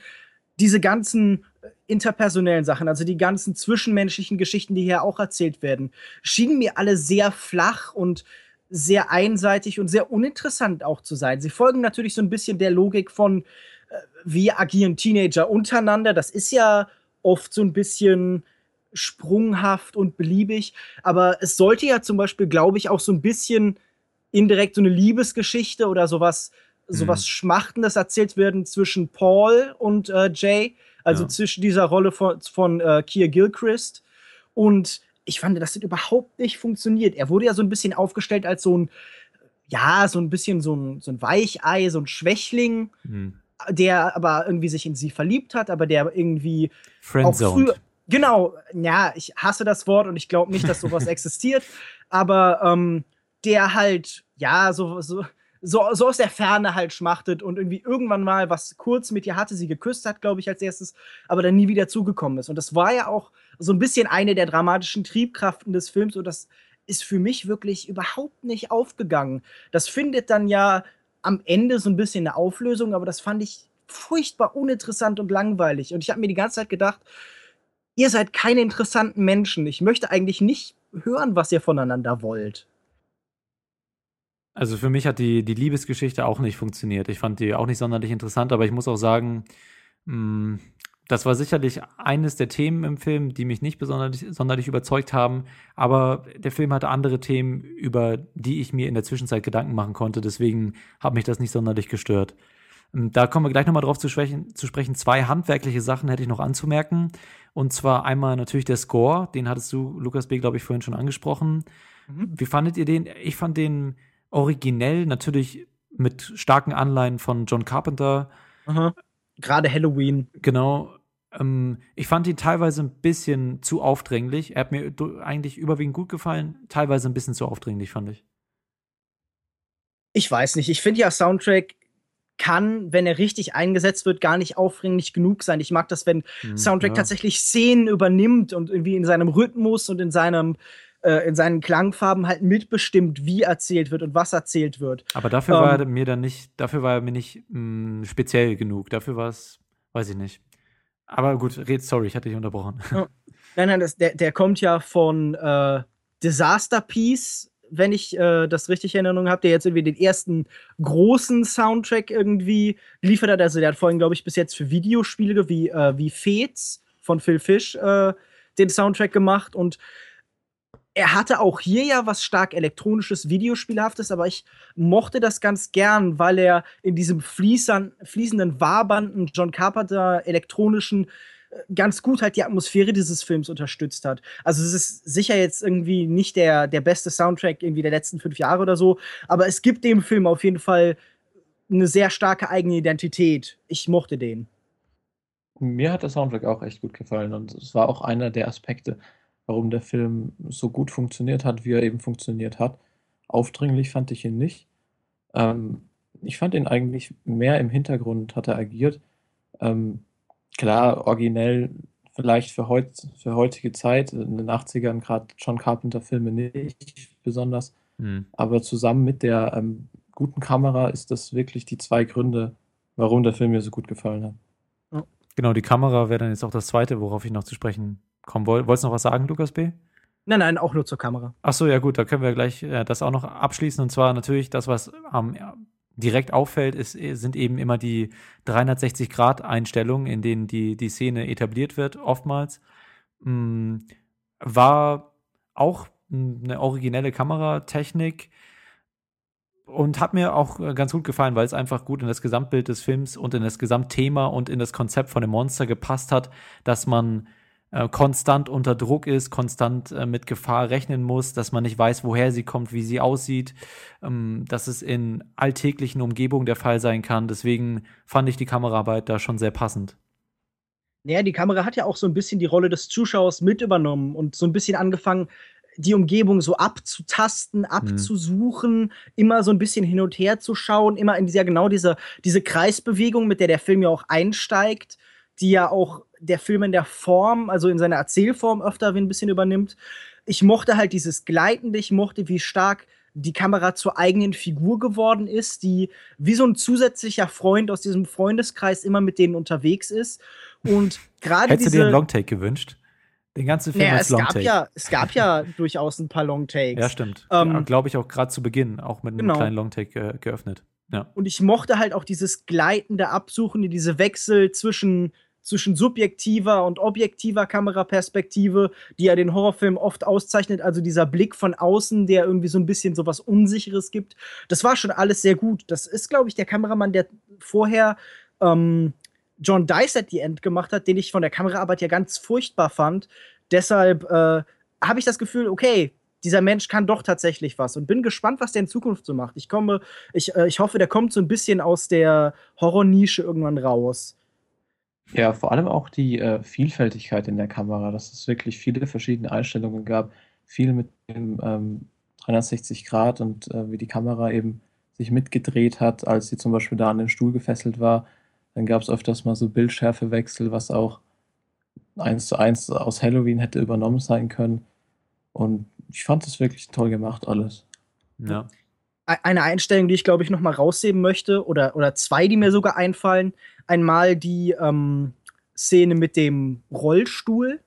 Diese ganzen interpersonellen Sachen, also die ganzen zwischenmenschlichen Geschichten, die hier auch erzählt werden, schienen mir alle sehr flach und sehr einseitig und sehr uninteressant auch zu sein. Sie folgen natürlich so ein bisschen der Logik von, äh, wie agieren Teenager untereinander. Das ist ja oft so ein bisschen sprunghaft und beliebig. Aber es sollte ja zum Beispiel, glaube ich, auch so ein bisschen indirekt so eine Liebesgeschichte oder sowas, mhm. sowas Schmachtendes erzählt werden zwischen Paul und äh, Jay. Also ja. zwischen dieser Rolle von, von äh, Keir Gilchrist. Und ich fand, das hat überhaupt nicht funktioniert. Er wurde ja so ein bisschen aufgestellt als so ein, ja, so ein bisschen so ein, so ein Weichei, so ein Schwächling, mhm. der aber irgendwie sich in sie verliebt hat, aber der irgendwie auch früher, genau, ja, ich hasse das Wort und ich glaube nicht, dass sowas existiert, aber ähm, der halt, ja, so, so, so, so aus der Ferne halt schmachtet und irgendwie irgendwann mal was kurz mit ihr hatte, sie geküsst hat, glaube ich, als erstes, aber dann nie wieder zugekommen ist. Und das war ja auch so ein bisschen eine der dramatischen Triebkraften des Films und das ist für mich wirklich überhaupt nicht aufgegangen. Das findet dann ja am Ende so ein bisschen eine Auflösung, aber das fand ich furchtbar uninteressant und langweilig. Und ich habe mir die ganze Zeit gedacht, ihr seid keine interessanten Menschen. Ich möchte eigentlich nicht hören, was ihr voneinander wollt. Also für mich hat die, die Liebesgeschichte auch nicht funktioniert. Ich fand die auch nicht sonderlich interessant, aber ich muss auch sagen, mh, das war sicherlich eines der Themen im Film, die mich nicht besonders sonderlich überzeugt haben. Aber der Film hatte andere Themen, über die ich mir in der Zwischenzeit Gedanken machen konnte. Deswegen hat mich das nicht sonderlich gestört. Da kommen wir gleich nochmal drauf zu sprechen, zu sprechen. Zwei handwerkliche Sachen hätte ich noch anzumerken. Und zwar einmal natürlich der Score. Den hattest du, Lukas B., glaube ich, vorhin schon angesprochen. Mhm. Wie fandet ihr den? Ich fand den originell, natürlich mit starken Anleihen von John Carpenter. Mhm. Gerade Halloween. Genau. Ähm, ich fand ihn teilweise ein bisschen zu aufdringlich. Er hat mir eigentlich überwiegend gut gefallen, teilweise ein bisschen zu aufdringlich, fand ich. Ich weiß nicht. Ich finde ja, Soundtrack kann, wenn er richtig eingesetzt wird, gar nicht aufdringlich genug sein. Ich mag das, wenn hm, Soundtrack ja. tatsächlich Szenen übernimmt und irgendwie in seinem Rhythmus und in seinem äh, in seinen Klangfarben halt mitbestimmt, wie erzählt wird und was erzählt wird. Aber dafür ähm, war er mir dann nicht, dafür war er mir nicht mh, speziell genug. Dafür war es, weiß ich nicht. Aber gut, red, sorry, ich hatte dich unterbrochen. Oh. Nein, nein, das, der, der kommt ja von äh, Disasterpeace, wenn ich äh, das richtig in Erinnerung habe, der jetzt irgendwie den ersten großen Soundtrack irgendwie geliefert hat. Also der hat vorhin, glaube ich, bis jetzt für Videospiele wie, äh, wie Fates von Phil Fish äh, den Soundtrack gemacht. Und er hatte auch hier ja was stark elektronisches, videospielhaftes, aber ich mochte das ganz gern, weil er in diesem fließern, fließenden, wabernden John Carpenter elektronischen ganz gut halt die Atmosphäre dieses Films unterstützt hat. Also es ist sicher jetzt irgendwie nicht der, der beste Soundtrack irgendwie der letzten fünf Jahre oder so, aber es gibt dem Film auf jeden Fall eine sehr starke eigene Identität. Ich mochte den. Mir hat der Soundtrack auch echt gut gefallen und es war auch einer der Aspekte, warum der Film so gut funktioniert hat, wie er eben funktioniert hat. Aufdringlich fand ich ihn nicht. Ähm, ich fand ihn eigentlich mehr im Hintergrund, hat er agiert. Ähm, Klar, originell vielleicht für, heut, für heutige Zeit, in den achtzigern gerade John Carpenter-Filme nicht besonders, mhm. aber zusammen mit der ähm, guten Kamera ist das wirklich die zwei Gründe, warum der Film mir so gut gefallen hat. Ja. Genau, die Kamera wäre dann jetzt auch das Zweite, worauf ich noch zu sprechen kommen wollte. Wolltest du noch was sagen, Lukas B.? Nein, nein, auch nur zur Kamera. Ach so, ja gut, da können wir gleich äh, das auch noch abschließen und zwar natürlich das, was am ähm, ja, direkt auffällt, ist, sind eben immer die dreihundertsechzig Grad Einstellungen, in denen die, die Szene etabliert wird, oftmals. Mhm. War auch eine originelle Kameratechnik und hat mir auch ganz gut gefallen, weil es einfach gut in das Gesamtbild des Films und in das Gesamtthema und in das Konzept von dem Monster gepasst hat, dass man äh, konstant unter Druck ist, konstant äh, mit Gefahr rechnen muss, dass man nicht weiß, woher sie kommt, wie sie aussieht, ähm, dass es in alltäglichen Umgebungen der Fall sein kann. Deswegen fand ich die Kameraarbeit da schon sehr passend. Naja, die Kamera hat ja auch so ein bisschen die Rolle des Zuschauers mit übernommen und so ein bisschen angefangen, die Umgebung so abzutasten, abzusuchen, mhm. immer so ein bisschen hin und her zu schauen, immer in dieser, genau dieser, diese Kreisbewegung, mit der der Film ja auch einsteigt, die ja auch der Film in der Form, also in seiner Erzählform öfter ein bisschen übernimmt. Ich mochte halt dieses Gleitende, ich mochte, wie stark die Kamera zur eigenen Figur geworden ist, die wie so ein zusätzlicher Freund aus diesem Freundeskreis immer mit denen unterwegs ist. Und gerade diese... Hättest du dir einen Longtake gewünscht? Den ganzen Film naja, als Longtake. Ja, es gab ja durchaus ein paar Longtakes. Ja, stimmt. Ähm, ja, glaube ich auch gerade zu Beginn, auch mit einem genau. kleinen Longtake äh, geöffnet. Ja. Und ich mochte halt auch dieses gleitende Absuchende, diese Wechsel zwischen, zwischen subjektiver und objektiver Kameraperspektive, die ja den Horrorfilm oft auszeichnet. Also dieser Blick von außen, der irgendwie so ein bisschen so was Unsicheres gibt. Das war schon alles sehr gut. Das ist, glaube ich, der Kameramann, der vorher ähm, John Dies at the End gemacht hat, den ich von der Kameraarbeit ja ganz furchtbar fand. Deshalb äh, habe ich das Gefühl, okay, dieser Mensch kann doch tatsächlich was und bin gespannt, was der in Zukunft so macht. Ich komme, ich, äh, ich hoffe, der kommt so ein bisschen aus der Horror-Nische irgendwann raus. Ja, vor allem auch die äh, Vielfältigkeit in der Kamera, dass es wirklich viele verschiedene Einstellungen gab, viel mit dem ähm, dreihundertsechzig Grad und äh, wie die Kamera eben sich mitgedreht hat, als sie zum Beispiel da an den Stuhl gefesselt war. Dann gab es öfters mal so Bildschärfewechsel, was auch eins zu eins aus Halloween hätte übernommen sein können. Und ich fand das wirklich toll gemacht, alles. Ja. Eine Einstellung, die ich, glaube ich, noch mal rausheben möchte, oder, oder zwei, die mir sogar einfallen. Einmal die ähm, Szene mit dem Rollstuhl,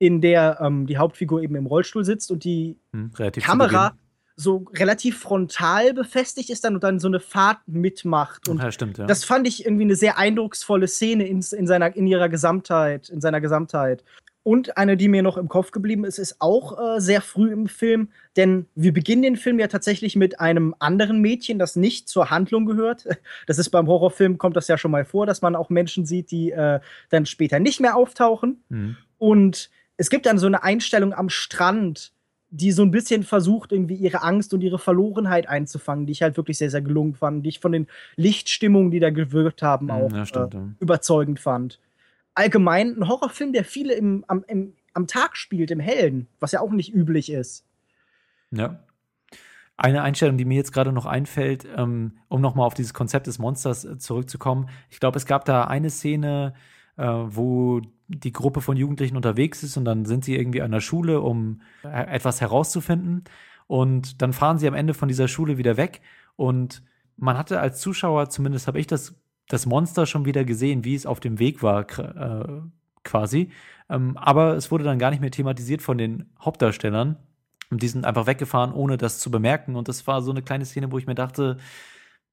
in der ähm, die Hauptfigur eben im Rollstuhl sitzt und die hm, Kamera so relativ frontal befestigt ist dann und dann so eine Fahrt mitmacht. Und ja, stimmt, ja. Das fand ich irgendwie eine sehr eindrucksvolle Szene in, in, seiner, in ihrer Gesamtheit, in seiner Gesamtheit. Und eine, die mir noch im Kopf geblieben ist, ist auch äh, sehr früh im Film, denn wir beginnen den Film ja tatsächlich mit einem anderen Mädchen, das nicht zur Handlung gehört. Das ist beim Horrorfilm, kommt das ja schon mal vor, dass man auch Menschen sieht, die äh, dann später nicht mehr auftauchen. Mhm. Und es gibt dann so eine Einstellung am Strand, die so ein bisschen versucht, irgendwie ihre Angst und ihre Verlorenheit einzufangen, die ich halt wirklich sehr, sehr gelungen fand, die ich von den Lichtstimmungen, die da gewirkt haben, auch ja, stimmt, äh, ja. überzeugend fand. Allgemein ein Horrorfilm, der viele im, am, im, am Tag spielt, im Hellen, was ja auch nicht üblich ist. Ja. Eine Einstellung, die mir jetzt gerade noch einfällt, ähm, um nochmal auf dieses Konzept des Monsters zurückzukommen. Ich glaube, es gab da eine Szene, äh, wo die Gruppe von Jugendlichen unterwegs ist und dann sind sie irgendwie an der Schule, um etwas herauszufinden. Und dann fahren sie am Ende von dieser Schule wieder weg. Und man hatte als Zuschauer, zumindest habe ich das, das Monster schon wieder gesehen, wie es auf dem Weg war, äh, quasi. Ähm, aber es wurde dann gar nicht mehr thematisiert von den Hauptdarstellern. Und die sind einfach weggefahren, ohne das zu bemerken. Und das war so eine kleine Szene, wo ich mir dachte,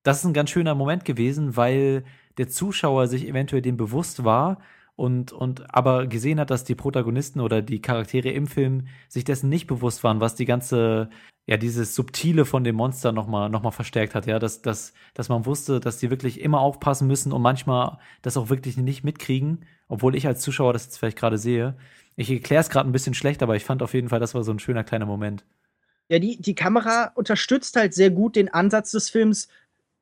das ist ein ganz schöner Moment gewesen, weil der Zuschauer sich eventuell dem bewusst war, Und, und aber gesehen hat, dass die Protagonisten oder die Charaktere im Film sich dessen nicht bewusst waren, was die ganze, ja, dieses Subtile von dem Monster nochmal noch mal verstärkt hat, ja, dass, dass, dass man wusste, dass die wirklich immer aufpassen müssen und manchmal das auch wirklich nicht mitkriegen, obwohl ich als Zuschauer das jetzt vielleicht gerade sehe. Ich erkläre es gerade ein bisschen schlecht, aber ich fand auf jeden Fall, das war so ein schöner kleiner Moment. Ja, die, die Kamera unterstützt halt sehr gut den Ansatz des Films,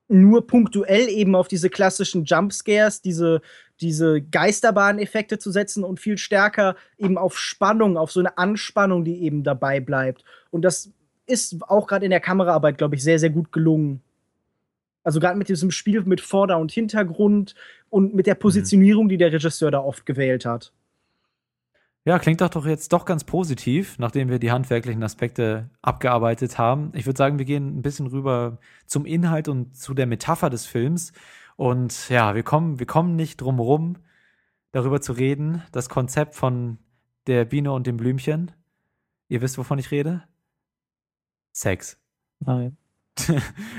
nur punktuell eben auf diese klassischen Jumpscares, diese, diese Geisterbahn-Effekte zu setzen und viel stärker eben auf Spannung, auf so eine Anspannung, die eben dabei bleibt. Und das ist auch gerade in der Kameraarbeit, glaube ich, sehr, sehr gut gelungen. Also gerade mit diesem Spiel mit Vorder- und Hintergrund und mit der Positionierung, mhm. die der Regisseur da oft gewählt hat. Ja, klingt doch doch jetzt doch ganz positiv, nachdem wir die handwerklichen Aspekte abgearbeitet haben. Ich würde sagen, wir gehen ein bisschen rüber zum Inhalt und zu der Metapher des Films. Und ja, wir kommen, wir kommen nicht drum rum, darüber zu reden. Das Konzept von der Biene und dem Blümchen. Ihr wisst, wovon ich rede? Sex. Nein.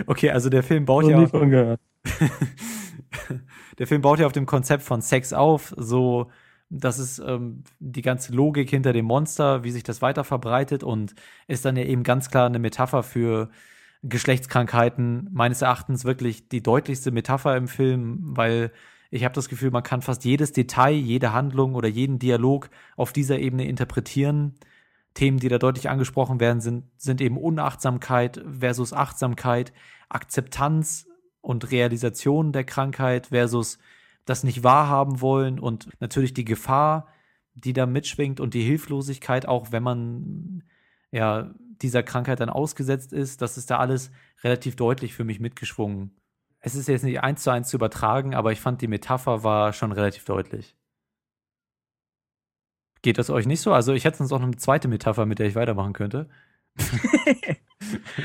Okay, also der Film baut ja... Von gehört. Der Film baut ja auf dem Konzept von Sex auf, so... Das ist ähm, die ganze Logik hinter dem Monster, wie sich das weiter verbreitet und ist dann ja eben ganz klar eine Metapher für Geschlechtskrankheiten. Meines Erachtens wirklich die deutlichste Metapher im Film, weil ich habe das Gefühl, man kann fast jedes Detail, jede Handlung oder jeden Dialog auf dieser Ebene interpretieren. Themen, die da deutlich angesprochen werden, sind, sind eben Unachtsamkeit versus Achtsamkeit, Akzeptanz und Realisation der Krankheit versus das nicht wahrhaben wollen und natürlich die Gefahr, die da mitschwingt und die Hilflosigkeit, auch wenn man ja dieser Krankheit dann ausgesetzt ist, das ist da alles relativ deutlich für mich mitgeschwungen. Es ist jetzt nicht eins zu eins zu übertragen, aber ich fand, die Metapher war schon relativ deutlich. Geht das euch nicht so? Also ich hätte sonst auch eine zweite Metapher, mit der ich weitermachen könnte.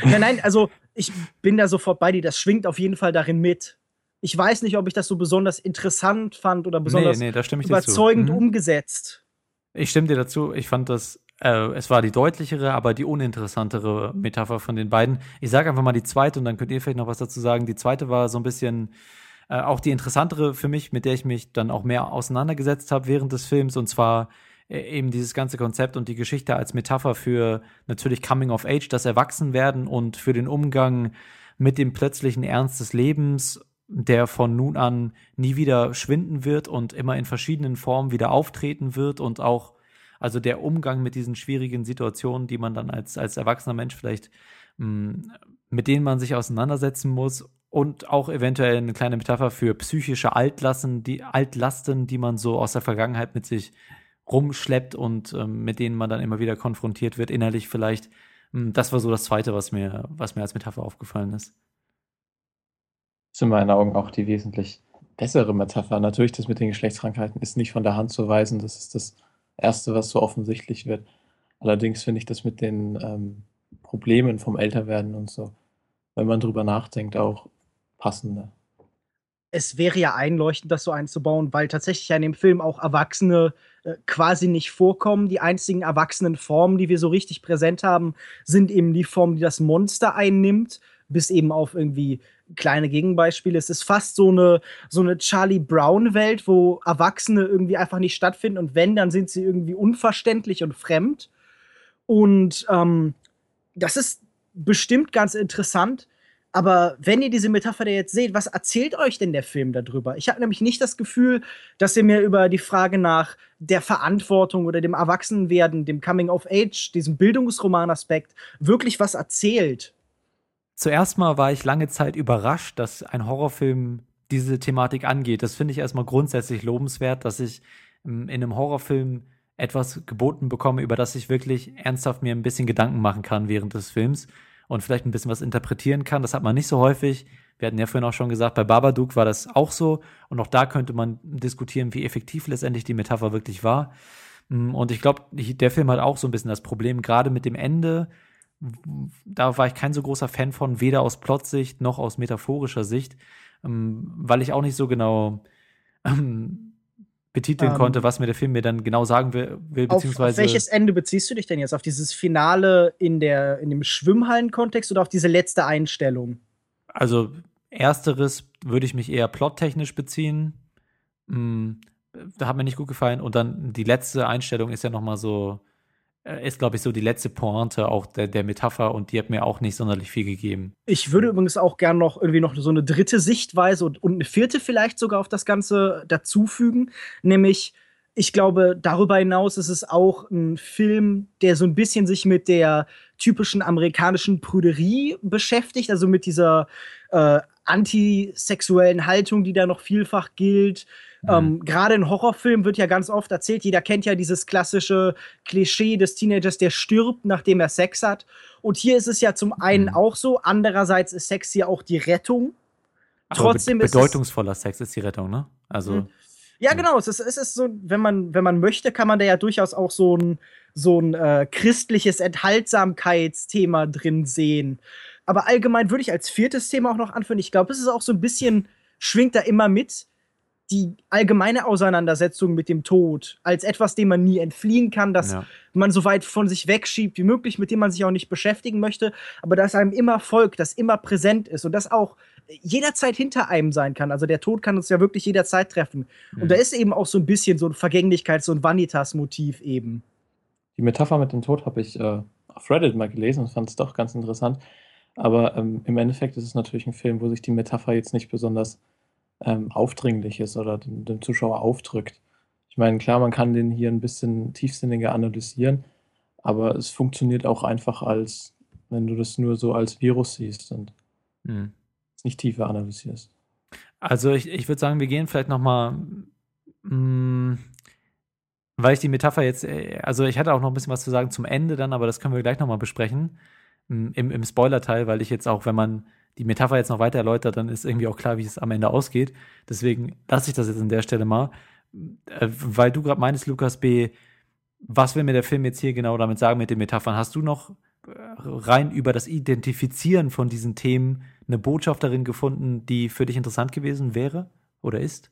Nein, nein, also ich bin da sofort bei dir, das schwingt auf jeden Fall darin mit. Ich weiß nicht, ob ich das so besonders interessant fand oder besonders nee, nee, da stimme ich überzeugend mhm. umgesetzt. Ich stimme dir dazu. Ich fand das, äh, es war die deutlichere, aber die uninteressantere Metapher von den beiden. Ich sage einfach mal die zweite und dann könnt ihr vielleicht noch was dazu sagen. Die zweite war so ein bisschen äh, auch die interessantere für mich, mit der ich mich dann auch mehr auseinandergesetzt habe während des Films. Und zwar äh, eben dieses ganze Konzept und die Geschichte als Metapher für natürlich Coming of Age, das Erwachsenwerden und für den Umgang mit dem plötzlichen Ernst des Lebens, der von nun an nie wieder schwinden wird und immer in verschiedenen Formen wieder auftreten wird und auch, also der Umgang mit diesen schwierigen Situationen, die man dann als, als erwachsener Mensch vielleicht, mh, mit denen man sich auseinandersetzen muss und auch eventuell eine kleine Metapher für psychische Altlasten, die, Altlasten, die man so aus der Vergangenheit mit sich rumschleppt und äh, mit denen man dann immer wieder konfrontiert wird, innerlich vielleicht. Mh, das war so das Zweite, was mir, was mir als Metapher aufgefallen ist. Ist in meinen Augen auch die wesentlich bessere Metapher. Natürlich, das mit den Geschlechtskrankheiten ist nicht von der Hand zu weisen. Das ist das Erste, was so offensichtlich wird. Allerdings finde ich das mit den ähm, Problemen vom Älterwerden und so, wenn man drüber nachdenkt, auch passender. Es wäre ja einleuchtend, das so einzubauen, weil tatsächlich ja in dem Film auch Erwachsene äh, quasi nicht vorkommen. Die einzigen erwachsenen Formen, die wir so richtig präsent haben, sind eben die Formen, die das Monster einnimmt, bis eben auf irgendwie kleine Gegenbeispiele. Es ist fast so eine, so eine Charlie-Brown-Welt, wo Erwachsene irgendwie einfach nicht stattfinden. Und wenn, dann sind sie irgendwie unverständlich und fremd. Und ähm, das ist bestimmt ganz interessant. Aber wenn ihr diese Metapher jetzt seht, was erzählt euch denn der Film darüber? Ich habe nämlich nicht das Gefühl, dass ihr mir über die Frage nach der Verantwortung oder dem Erwachsenwerden, dem Coming of Age, diesem Bildungsroman-Aspekt wirklich was erzählt. Zuerst mal war ich lange Zeit überrascht, dass ein Horrorfilm diese Thematik angeht. Das finde ich erstmal grundsätzlich lobenswert, dass ich in einem Horrorfilm etwas geboten bekomme, über das ich wirklich ernsthaft mir ein bisschen Gedanken machen kann während des Films und vielleicht ein bisschen was interpretieren kann. Das hat man nicht so häufig. Wir hatten ja vorhin auch schon gesagt, bei Babadook war das auch so. Und auch da könnte man diskutieren, wie effektiv letztendlich die Metapher wirklich war. Und ich glaube, der Film hat auch so ein bisschen das Problem, gerade mit dem Ende. Da war ich kein so großer Fan von, weder aus Plotsicht noch aus metaphorischer Sicht, weil ich auch nicht so genau ähm, betiteln ähm, konnte, was mir der Film mir dann genau sagen will, beziehungsweise. Auf welches Ende beziehst du dich denn jetzt? Auf dieses Finale in, der, in dem Schwimmhallen-Kontext oder auf diese letzte Einstellung? Also, ersteres würde ich mich eher plottechnisch beziehen. Da hat mir nicht gut gefallen. Und dann die letzte Einstellung ist ja noch mal so ist, glaube ich, so die letzte Pointe auch der, der Metapher und die hat mir auch nicht sonderlich viel gegeben. Ich würde übrigens auch gern noch irgendwie noch so eine dritte Sichtweise und, und eine vierte vielleicht sogar auf das Ganze dazufügen, nämlich, ich glaube, darüber hinaus ist es auch ein Film, der so ein bisschen sich mit der typischen amerikanischen Prüderie beschäftigt, also mit dieser äh, antisexuellen Haltung, die da noch vielfach gilt. Mhm. Ähm, gerade in Horrorfilmen wird ja ganz oft erzählt, jeder kennt ja dieses klassische Klischee des Teenagers, der stirbt, nachdem er Sex hat. Und hier ist es ja zum einen mhm. auch so, andererseits ist Sex ja auch die Rettung. Aber Trotzdem be- bedeutungsvoller ist Sex ist die Rettung, ne? Also mhm. Ja, genau. Es ist, es ist so, wenn man, wenn man möchte, kann man da ja durchaus auch so ein, so ein äh, christliches Enthaltsamkeitsthema drin sehen. Aber allgemein würde ich als viertes Thema auch noch anführen. Ich glaube, es ist auch so ein bisschen, schwingt da immer mit, die allgemeine Auseinandersetzung mit dem Tod als etwas, dem man nie entfliehen kann, das ja. man so weit von sich wegschiebt wie möglich, mit dem man sich auch nicht beschäftigen möchte, aber das einem immer folgt, das immer präsent ist und das auch jederzeit hinter einem sein kann. Also der Tod kann uns ja wirklich jederzeit treffen. Mhm. Und da ist eben auch so ein bisschen so ein Vergänglichkeits- so ein Vanitas-Motiv eben. Die Metapher mit dem Tod habe ich äh, auf Reddit mal gelesen und fand es doch ganz interessant. Aber ähm, im Endeffekt ist es natürlich ein Film, wo sich die Metapher jetzt nicht besonders ähm, aufdringlich ist oder dem, dem Zuschauer aufdrückt. Ich meine, klar, man kann den hier ein bisschen tiefsinniger analysieren, aber es funktioniert auch einfach als, wenn du das nur so als Virus siehst und mhm. nicht tiefer analysierst. Also ich, ich würde sagen, wir gehen vielleicht noch mal, mh, weil ich die Metapher jetzt, also ich hatte auch noch ein bisschen was zu sagen zum Ende dann, aber das können wir gleich noch mal besprechen, mh, im, im Spoiler-Teil, weil ich jetzt auch, wenn man die Metapher jetzt noch weiter erläutert, dann ist irgendwie auch klar, wie es am Ende ausgeht. Deswegen lasse ich das jetzt an der Stelle mal. Äh, weil du gerade meinst, Lukas B., was will mir der Film jetzt hier genau damit sagen mit den Metaphern? Hast du noch rein über das Identifizieren von diesen Themen eine Botschaft darin gefunden, die für dich interessant gewesen wäre oder ist?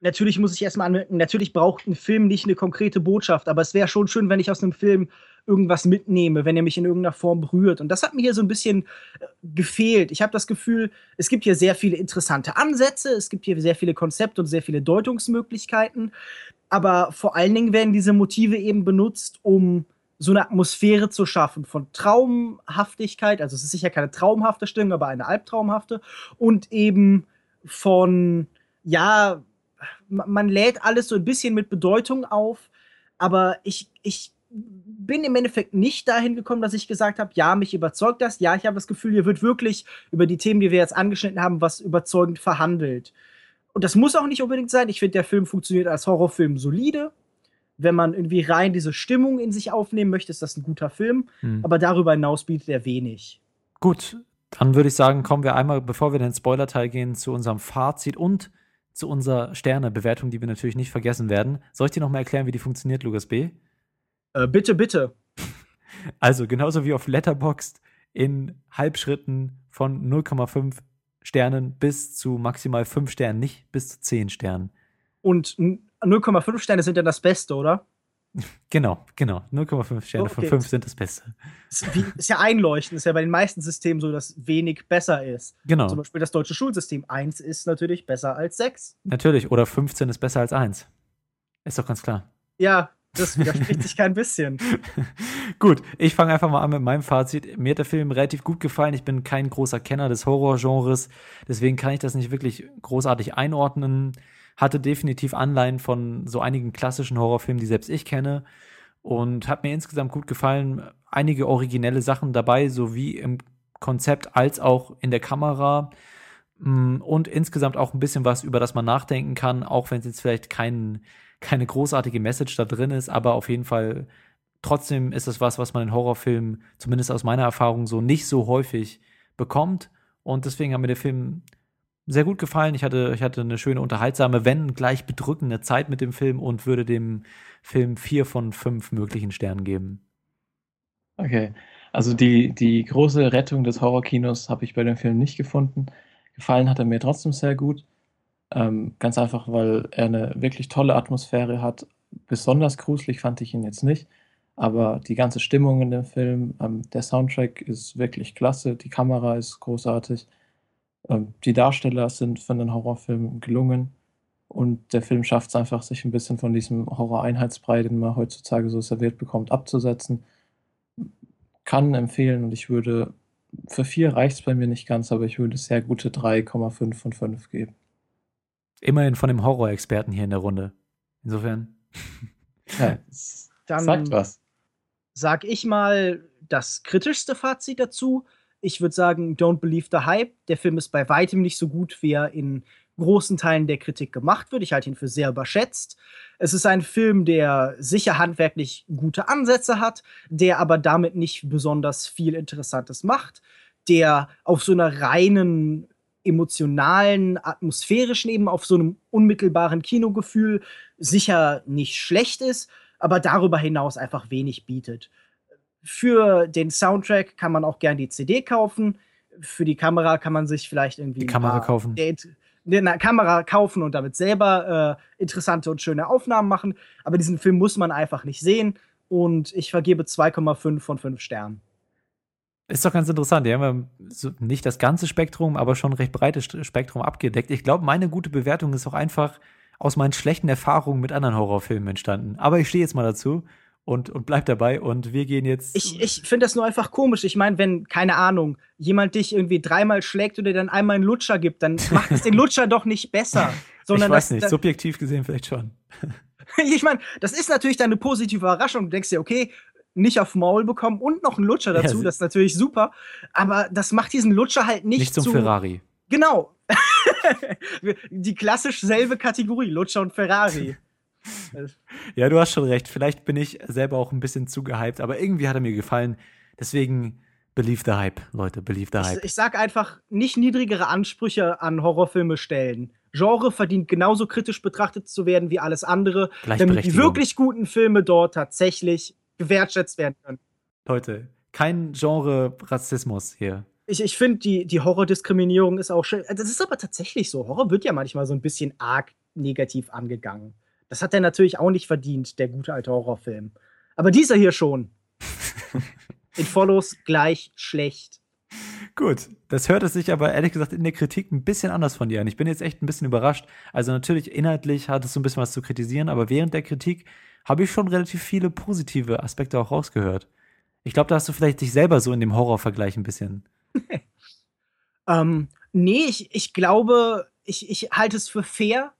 natürlich muss ich erstmal anmerken, natürlich braucht ein Film nicht eine konkrete Botschaft, aber es wäre schon schön, wenn ich aus einem Film irgendwas mitnehme, wenn er mich in irgendeiner Form berührt. Und das hat mir hier so ein bisschen gefehlt. Ich habe das Gefühl, es gibt hier sehr viele interessante Ansätze, es gibt hier sehr viele Konzepte und sehr viele Deutungsmöglichkeiten, aber vor allen Dingen werden diese Motive eben benutzt, um so eine Atmosphäre zu schaffen von Traumhaftigkeit, also es ist sicher keine traumhafte Stimmung, aber eine albtraumhafte, und eben von, ja, man lädt alles so ein bisschen mit Bedeutung auf, aber ich, ich bin im Endeffekt nicht dahin gekommen, dass ich gesagt habe, ja, mich überzeugt das, ja, ich habe das Gefühl, hier wird wirklich über die Themen, die wir jetzt angeschnitten haben, was überzeugend verhandelt. Und das muss auch nicht unbedingt sein, ich finde, der Film funktioniert als Horrorfilm solide. Wenn man irgendwie rein diese Stimmung in sich aufnehmen möchte, ist das ein guter Film. Hm. Aber darüber hinaus bietet er wenig. Gut, dann würde ich sagen, kommen wir einmal, bevor wir in den Spoiler-Teil gehen, zu unserem Fazit und zu unserer Sterne-Bewertung, die wir natürlich nicht vergessen werden. Soll ich dir noch mal erklären, wie die funktioniert, Lukas B.? Äh, bitte, bitte. Also, genauso wie auf Letterboxd in Halbschritten von null Komma fünf Sternen bis zu maximal fünf Sternen, nicht bis zu zehn Sternen. Und null Komma fünf Sterne sind dann das Beste, oder? Genau, genau. null Komma fünf Sterne okay. von fünf sind das Beste. Ist, wie, ist ja einleuchtend, ist ja bei den meisten Systemen so, dass wenig besser ist. Genau. Zum Beispiel das deutsche Schulsystem. eins ist natürlich besser als sechs. Natürlich, oder fünfzehn ist besser als eins. Ist doch ganz klar. Ja, das widerspricht sich kein bisschen. Gut, ich fange einfach mal an mit meinem Fazit. Mir hat der Film relativ gut gefallen. Ich bin kein großer Kenner des Horrorgenres, deswegen kann ich das nicht wirklich großartig einordnen. Hatte definitiv Anleihen von so einigen klassischen Horrorfilmen, die selbst ich kenne, und hat mir insgesamt gut gefallen. Einige originelle Sachen dabei, sowie im Konzept als auch in der Kamera, und insgesamt auch ein bisschen was, über das man nachdenken kann, auch wenn es jetzt vielleicht kein, keine großartige Message da drin ist, aber auf jeden Fall trotzdem ist es was, was man in Horrorfilmen, zumindest aus meiner Erfahrung, so nicht so häufig bekommt, und deswegen hat mir der Film sehr gut gefallen. Ich hatte, ich hatte eine schöne, unterhaltsame, wenn gleich bedrückende Zeit mit dem Film und würde dem Film vier von fünf möglichen Sternen geben. Okay, also die, die große Rettung des Horrorkinos habe ich bei dem Film nicht gefunden. Gefallen hat er mir trotzdem sehr gut. Ähm, ganz einfach, weil er eine wirklich tolle Atmosphäre hat. Besonders gruselig fand ich ihn jetzt nicht, aber die ganze Stimmung in dem Film, ähm, der Soundtrack ist wirklich klasse, die Kamera ist großartig. Die Darsteller sind für einen Horrorfilm gelungen, und der Film schafft es einfach, sich ein bisschen von diesem Horror-Einheitsbrei, den man heutzutage so serviert bekommt, abzusetzen. Kann empfehlen, und ich würde, für vier reicht es bei mir nicht ganz, aber ich würde sehr gute drei Komma fünf von fünf geben. Immerhin von dem Horror-Experten hier in der Runde. Insofern. Ja, dann sagt was. Sag ich mal das kritischste Fazit dazu. Ich würde sagen, don't believe the hype. Der Film ist bei weitem nicht so gut, wie er in großen Teilen der Kritik gemacht wird. Ich halte ihn für sehr überschätzt. Es ist ein Film, der sicher handwerklich gute Ansätze hat, der aber damit nicht besonders viel Interessantes macht, der auf so einer reinen emotionalen, atmosphärischen, eben auf so einem unmittelbaren Kinogefühl sicher nicht schlecht ist, aber darüber hinaus einfach wenig bietet. Für den Soundtrack kann man auch gern die C D kaufen. Für die Kamera kann man sich vielleicht irgendwie die Kamera kaufen. Eine Kamera kaufen und damit selber äh, interessante und schöne Aufnahmen machen. Aber diesen Film muss man einfach nicht sehen. Und ich vergebe zwei Komma fünf von fünf Sternen. Ist doch ganz interessant. Hier haben wir nicht das ganze Spektrum, aber schon ein recht breites Spektrum abgedeckt. Ich glaube, meine gute Bewertung ist auch einfach aus meinen schlechten Erfahrungen mit anderen Horrorfilmen entstanden. Aber ich stehe jetzt mal dazu. Und, und bleib dabei, und wir gehen jetzt. Ich, ich finde das nur einfach komisch. Ich meine, wenn, keine Ahnung, jemand dich irgendwie dreimal schlägt und dir dann einmal einen Lutscher gibt, dann macht es den Lutscher doch nicht besser. Sondern ich weiß das, nicht, subjektiv gesehen vielleicht schon. Ich meine, das ist natürlich dann eine positive Überraschung. Du denkst dir, okay, nicht auf Maul bekommen und noch einen Lutscher dazu, ja, das ist natürlich super. Aber das macht diesen Lutscher halt nicht, nicht zum zu, Ferrari. Genau. Die klassisch selbe Kategorie, Lutscher und Ferrari. Ja, du hast schon recht. Vielleicht bin ich selber auch ein bisschen zu gehypt, aber irgendwie hat er mir gefallen. Deswegen believe the hype, Leute, believe the hype. Ich, ich sag einfach, nicht niedrigere Ansprüche an Horrorfilme stellen. Genre verdient genauso kritisch betrachtet zu werden wie alles andere, damit die wirklich guten Filme dort tatsächlich gewertschätzt werden können. Leute, kein Genre-Rassismus hier. Ich, ich finde, die, die Horrordiskriminierung ist auch schön. Das ist aber tatsächlich so. Horror wird ja manchmal so ein bisschen arg negativ angegangen. Das hat er natürlich auch nicht verdient, der gute alte Horrorfilm. Aber dieser hier schon. It Follows gleich schlecht. Gut, das hört es sich aber ehrlich gesagt in der Kritik ein bisschen anders von dir an. Ich bin jetzt echt ein bisschen überrascht. Also natürlich inhaltlich hattest du ein bisschen was zu kritisieren, aber während der Kritik habe ich schon relativ viele positive Aspekte auch rausgehört. Ich glaube, da hast du vielleicht dich selber so in dem Horrorvergleich ein bisschen. ähm, nee, ich, ich glaube, ich, ich halte es für fair,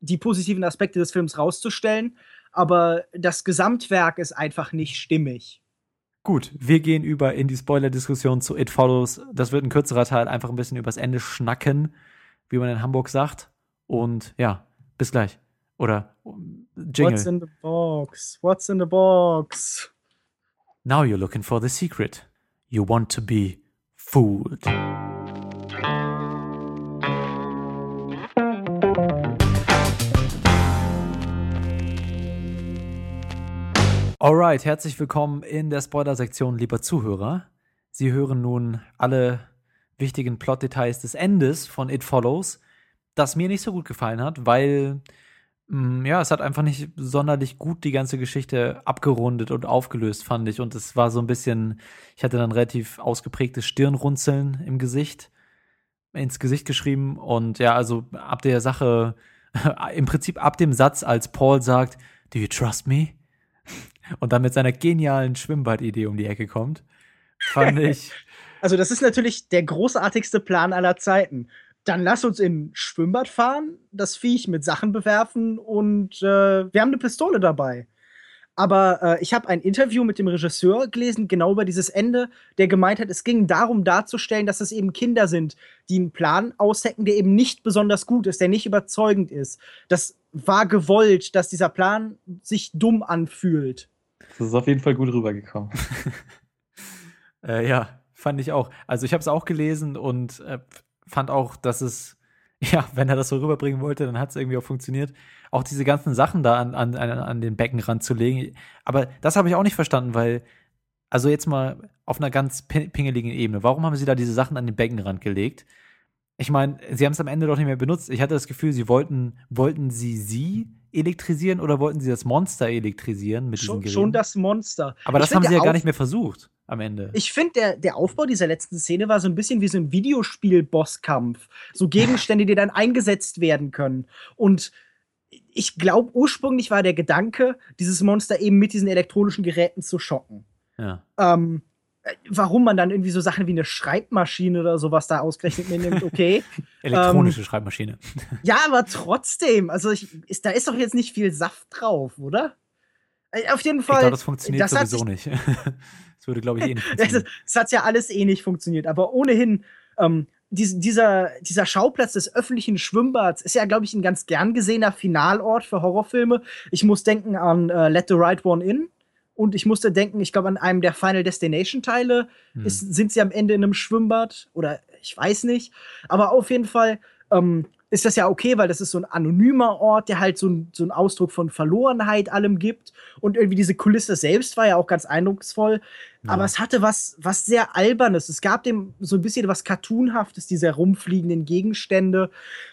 die positiven Aspekte des Films rauszustellen, aber das Gesamtwerk ist einfach nicht stimmig. Gut, wir gehen über in die Spoiler-Diskussion zu It Follows. Das wird ein kürzerer Teil, einfach ein bisschen übers Ende schnacken, wie man in Hamburg sagt. Und ja, bis gleich. Oder Jingle. What's in the box? What's in the box? Now you're looking for the secret. You want to be fooled. Alright, herzlich willkommen in der Spoiler-Sektion, lieber Zuhörer. Sie hören nun alle wichtigen Plot-Details des Endes von It Follows, das mir nicht so gut gefallen hat, weil mh, ja, es hat einfach nicht sonderlich gut die ganze Geschichte abgerundet und aufgelöst, fand ich. Und es war so ein bisschen, ich hatte dann relativ ausgeprägtes Stirnrunzeln im Gesicht, ins Gesicht geschrieben. Und ja, also ab der Sache, im Prinzip ab dem Satz, als Paul sagt, "Do you trust me?" und dann mit seiner genialen Schwimmbadidee um die Ecke kommt, fand ich. Also das ist natürlich der großartigste Plan aller Zeiten. Dann lass uns in ein Schwimmbad fahren, das Viech mit Sachen bewerfen und äh, wir haben eine Pistole dabei. Aber äh, ich habe ein Interview mit dem Regisseur gelesen, genau über dieses Ende, der gemeint hat, es ging darum darzustellen, dass es eben Kinder sind, die einen Plan aushecken, der eben nicht besonders gut ist, der nicht überzeugend ist. Das war gewollt, dass dieser Plan sich dumm anfühlt. Das ist auf jeden Fall gut rübergekommen. äh, ja, fand ich auch. Also ich habe es auch gelesen und äh, fand auch, dass es, ja, wenn er das so rüberbringen wollte, dann hat es irgendwie auch funktioniert, auch diese ganzen Sachen da an, an, an den Beckenrand zu legen. Aber das habe ich auch nicht verstanden, weil, also jetzt mal auf einer ganz pingeligen Ebene, warum haben sie da diese Sachen an den Beckenrand gelegt? Ich meine, sie haben es am Ende doch nicht mehr benutzt. Ich hatte das Gefühl, sie wollten, wollten sie sie elektrisieren oder wollten sie das Monster elektrisieren mit diesem Gerät? Schon das Monster. Aber das haben sie ja gar nicht mehr versucht am Ende. Ich finde, der, der Aufbau dieser letzten Szene war so ein bisschen wie so ein Videospiel-Bosskampf. So Gegenstände, die dann eingesetzt werden können. Und ich glaube, ursprünglich war der Gedanke, dieses Monster eben mit diesen elektronischen Geräten zu schocken. Ja. Ähm, Warum man dann irgendwie so Sachen wie eine Schreibmaschine oder sowas da ausgerechnet mitnimmt, okay. Elektronische ähm, Schreibmaschine. Ja, aber trotzdem, also ich, ist, da ist doch jetzt nicht viel Saft drauf, oder? Auf jeden Fall. Ich glaube, das funktioniert das sowieso nicht. Das würde, glaube ich, eh nicht funktionieren. Das hat ja alles eh nicht funktioniert, aber ohnehin, ähm, dies, dieser, dieser Schauplatz des öffentlichen Schwimmbads ist ja, glaube ich, ein ganz gern gesehener Finalort für Horrorfilme. Ich muss denken an uh, Let the Right One In. Und ich musste denken, ich glaube, an einem der Final Destination-Teile hm. ist, sind sie am Ende in einem Schwimmbad oder ich weiß nicht. Aber auf jeden Fall ähm, ist das ja okay, weil das ist so ein anonymer Ort, der halt so, ein, so einen Ausdruck von Verlorenheit allem gibt. Und irgendwie diese Kulisse selbst war ja auch ganz eindrucksvoll. Ja. Aber es hatte was, was sehr Albernes. Es gab dem so ein bisschen was Cartoonhaftes, diese herumfliegenden Gegenstände.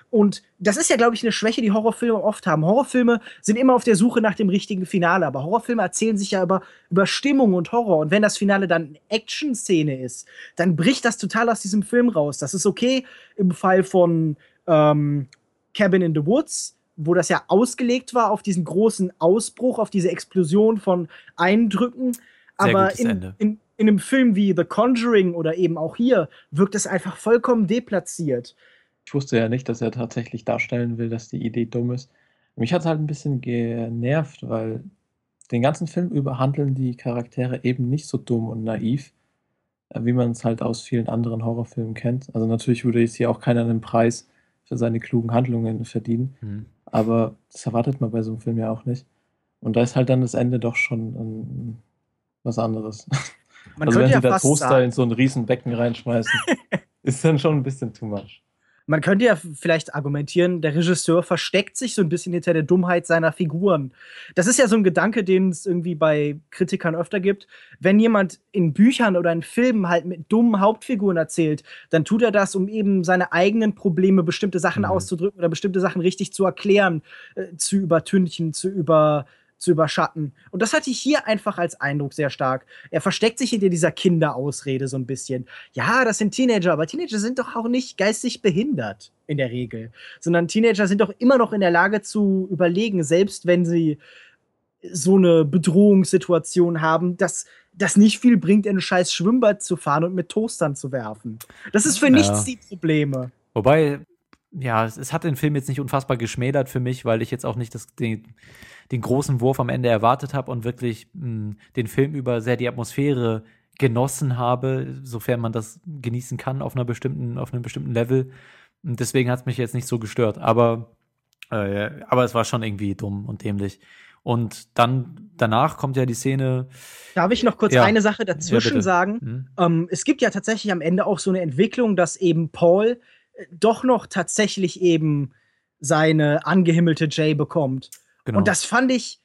Und das ist ja, glaube ich, eine Schwäche, die Horrorfilme oft haben. Horrorfilme sind immer auf der Suche nach dem richtigen Finale. Aber Horrorfilme erzählen sich ja über, über Stimmung und Horror. Und wenn das Finale dann eine Action-Szene ist, dann bricht das total aus diesem Film raus. Das ist okay im Fall von ähm, Cabin in the Woods, wo das ja ausgelegt war auf diesen großen Ausbruch, auf diese Explosion von Eindrücken. Sehr Aber in, in, in einem Film wie The Conjuring oder eben auch hier wirkt es einfach vollkommen deplatziert. Ich wusste ja nicht, dass er tatsächlich darstellen will, dass die Idee dumm ist. Mich hat es halt ein bisschen genervt, weil den ganzen Film über handeln die Charaktere eben nicht so dumm und naiv, wie man es halt aus vielen anderen Horrorfilmen kennt. Also natürlich würde jetzt hier auch keiner einen Preis für seine klugen Handlungen verdienen, mhm. aber das erwartet man bei so einem Film ja auch nicht. Und da ist halt dann das Ende doch schon ein, was anderes. Man also wenn ja sie da Toaster sagen. in so einen riesen Becken reinschmeißen, ist dann schon ein bisschen too much. Man könnte ja vielleicht argumentieren, der Regisseur versteckt sich so ein bisschen hinter der Dummheit seiner Figuren. Das ist ja so ein Gedanke, den es irgendwie bei Kritikern öfter gibt. Wenn jemand in Büchern oder in Filmen halt mit dummen Hauptfiguren erzählt, dann tut er das, um eben seine eigenen Probleme, bestimmte Sachen mhm. auszudrücken oder bestimmte Sachen richtig zu erklären, äh, zu übertünchen, zu über... zu überschatten. Und das hatte ich hier einfach als Eindruck sehr stark. Er versteckt sich hinter dieser Kinderausrede so ein bisschen. Ja, das sind Teenager, aber Teenager sind doch auch nicht geistig behindert in der Regel, sondern Teenager sind doch immer noch in der Lage zu überlegen, selbst wenn sie so eine Bedrohungssituation haben, dass das nicht viel bringt, in ein scheiß Schwimmbad zu fahren und mit Toastern zu werfen. Das ist für ja. nichts die Probleme. Wobei... Ja, es, es hat den Film jetzt nicht unfassbar geschmälert für mich, weil ich jetzt auch nicht das, den, den großen Wurf am Ende erwartet habe und wirklich mh, den Film über sehr die Atmosphäre genossen habe, sofern man das genießen kann auf einer bestimmten, auf einem bestimmten Level. Und deswegen hat es mich jetzt nicht so gestört. Aber, äh, aber es war schon irgendwie dumm und dämlich. Und dann danach kommt ja die Szene. Darf ich noch kurz ja. eine Sache dazwischen ja, sagen? Hm? Ähm, es gibt ja tatsächlich am Ende auch so eine Entwicklung, dass eben Paul doch noch tatsächlich eben seine angehimmelte Jay bekommt. Genau. Und das fand ich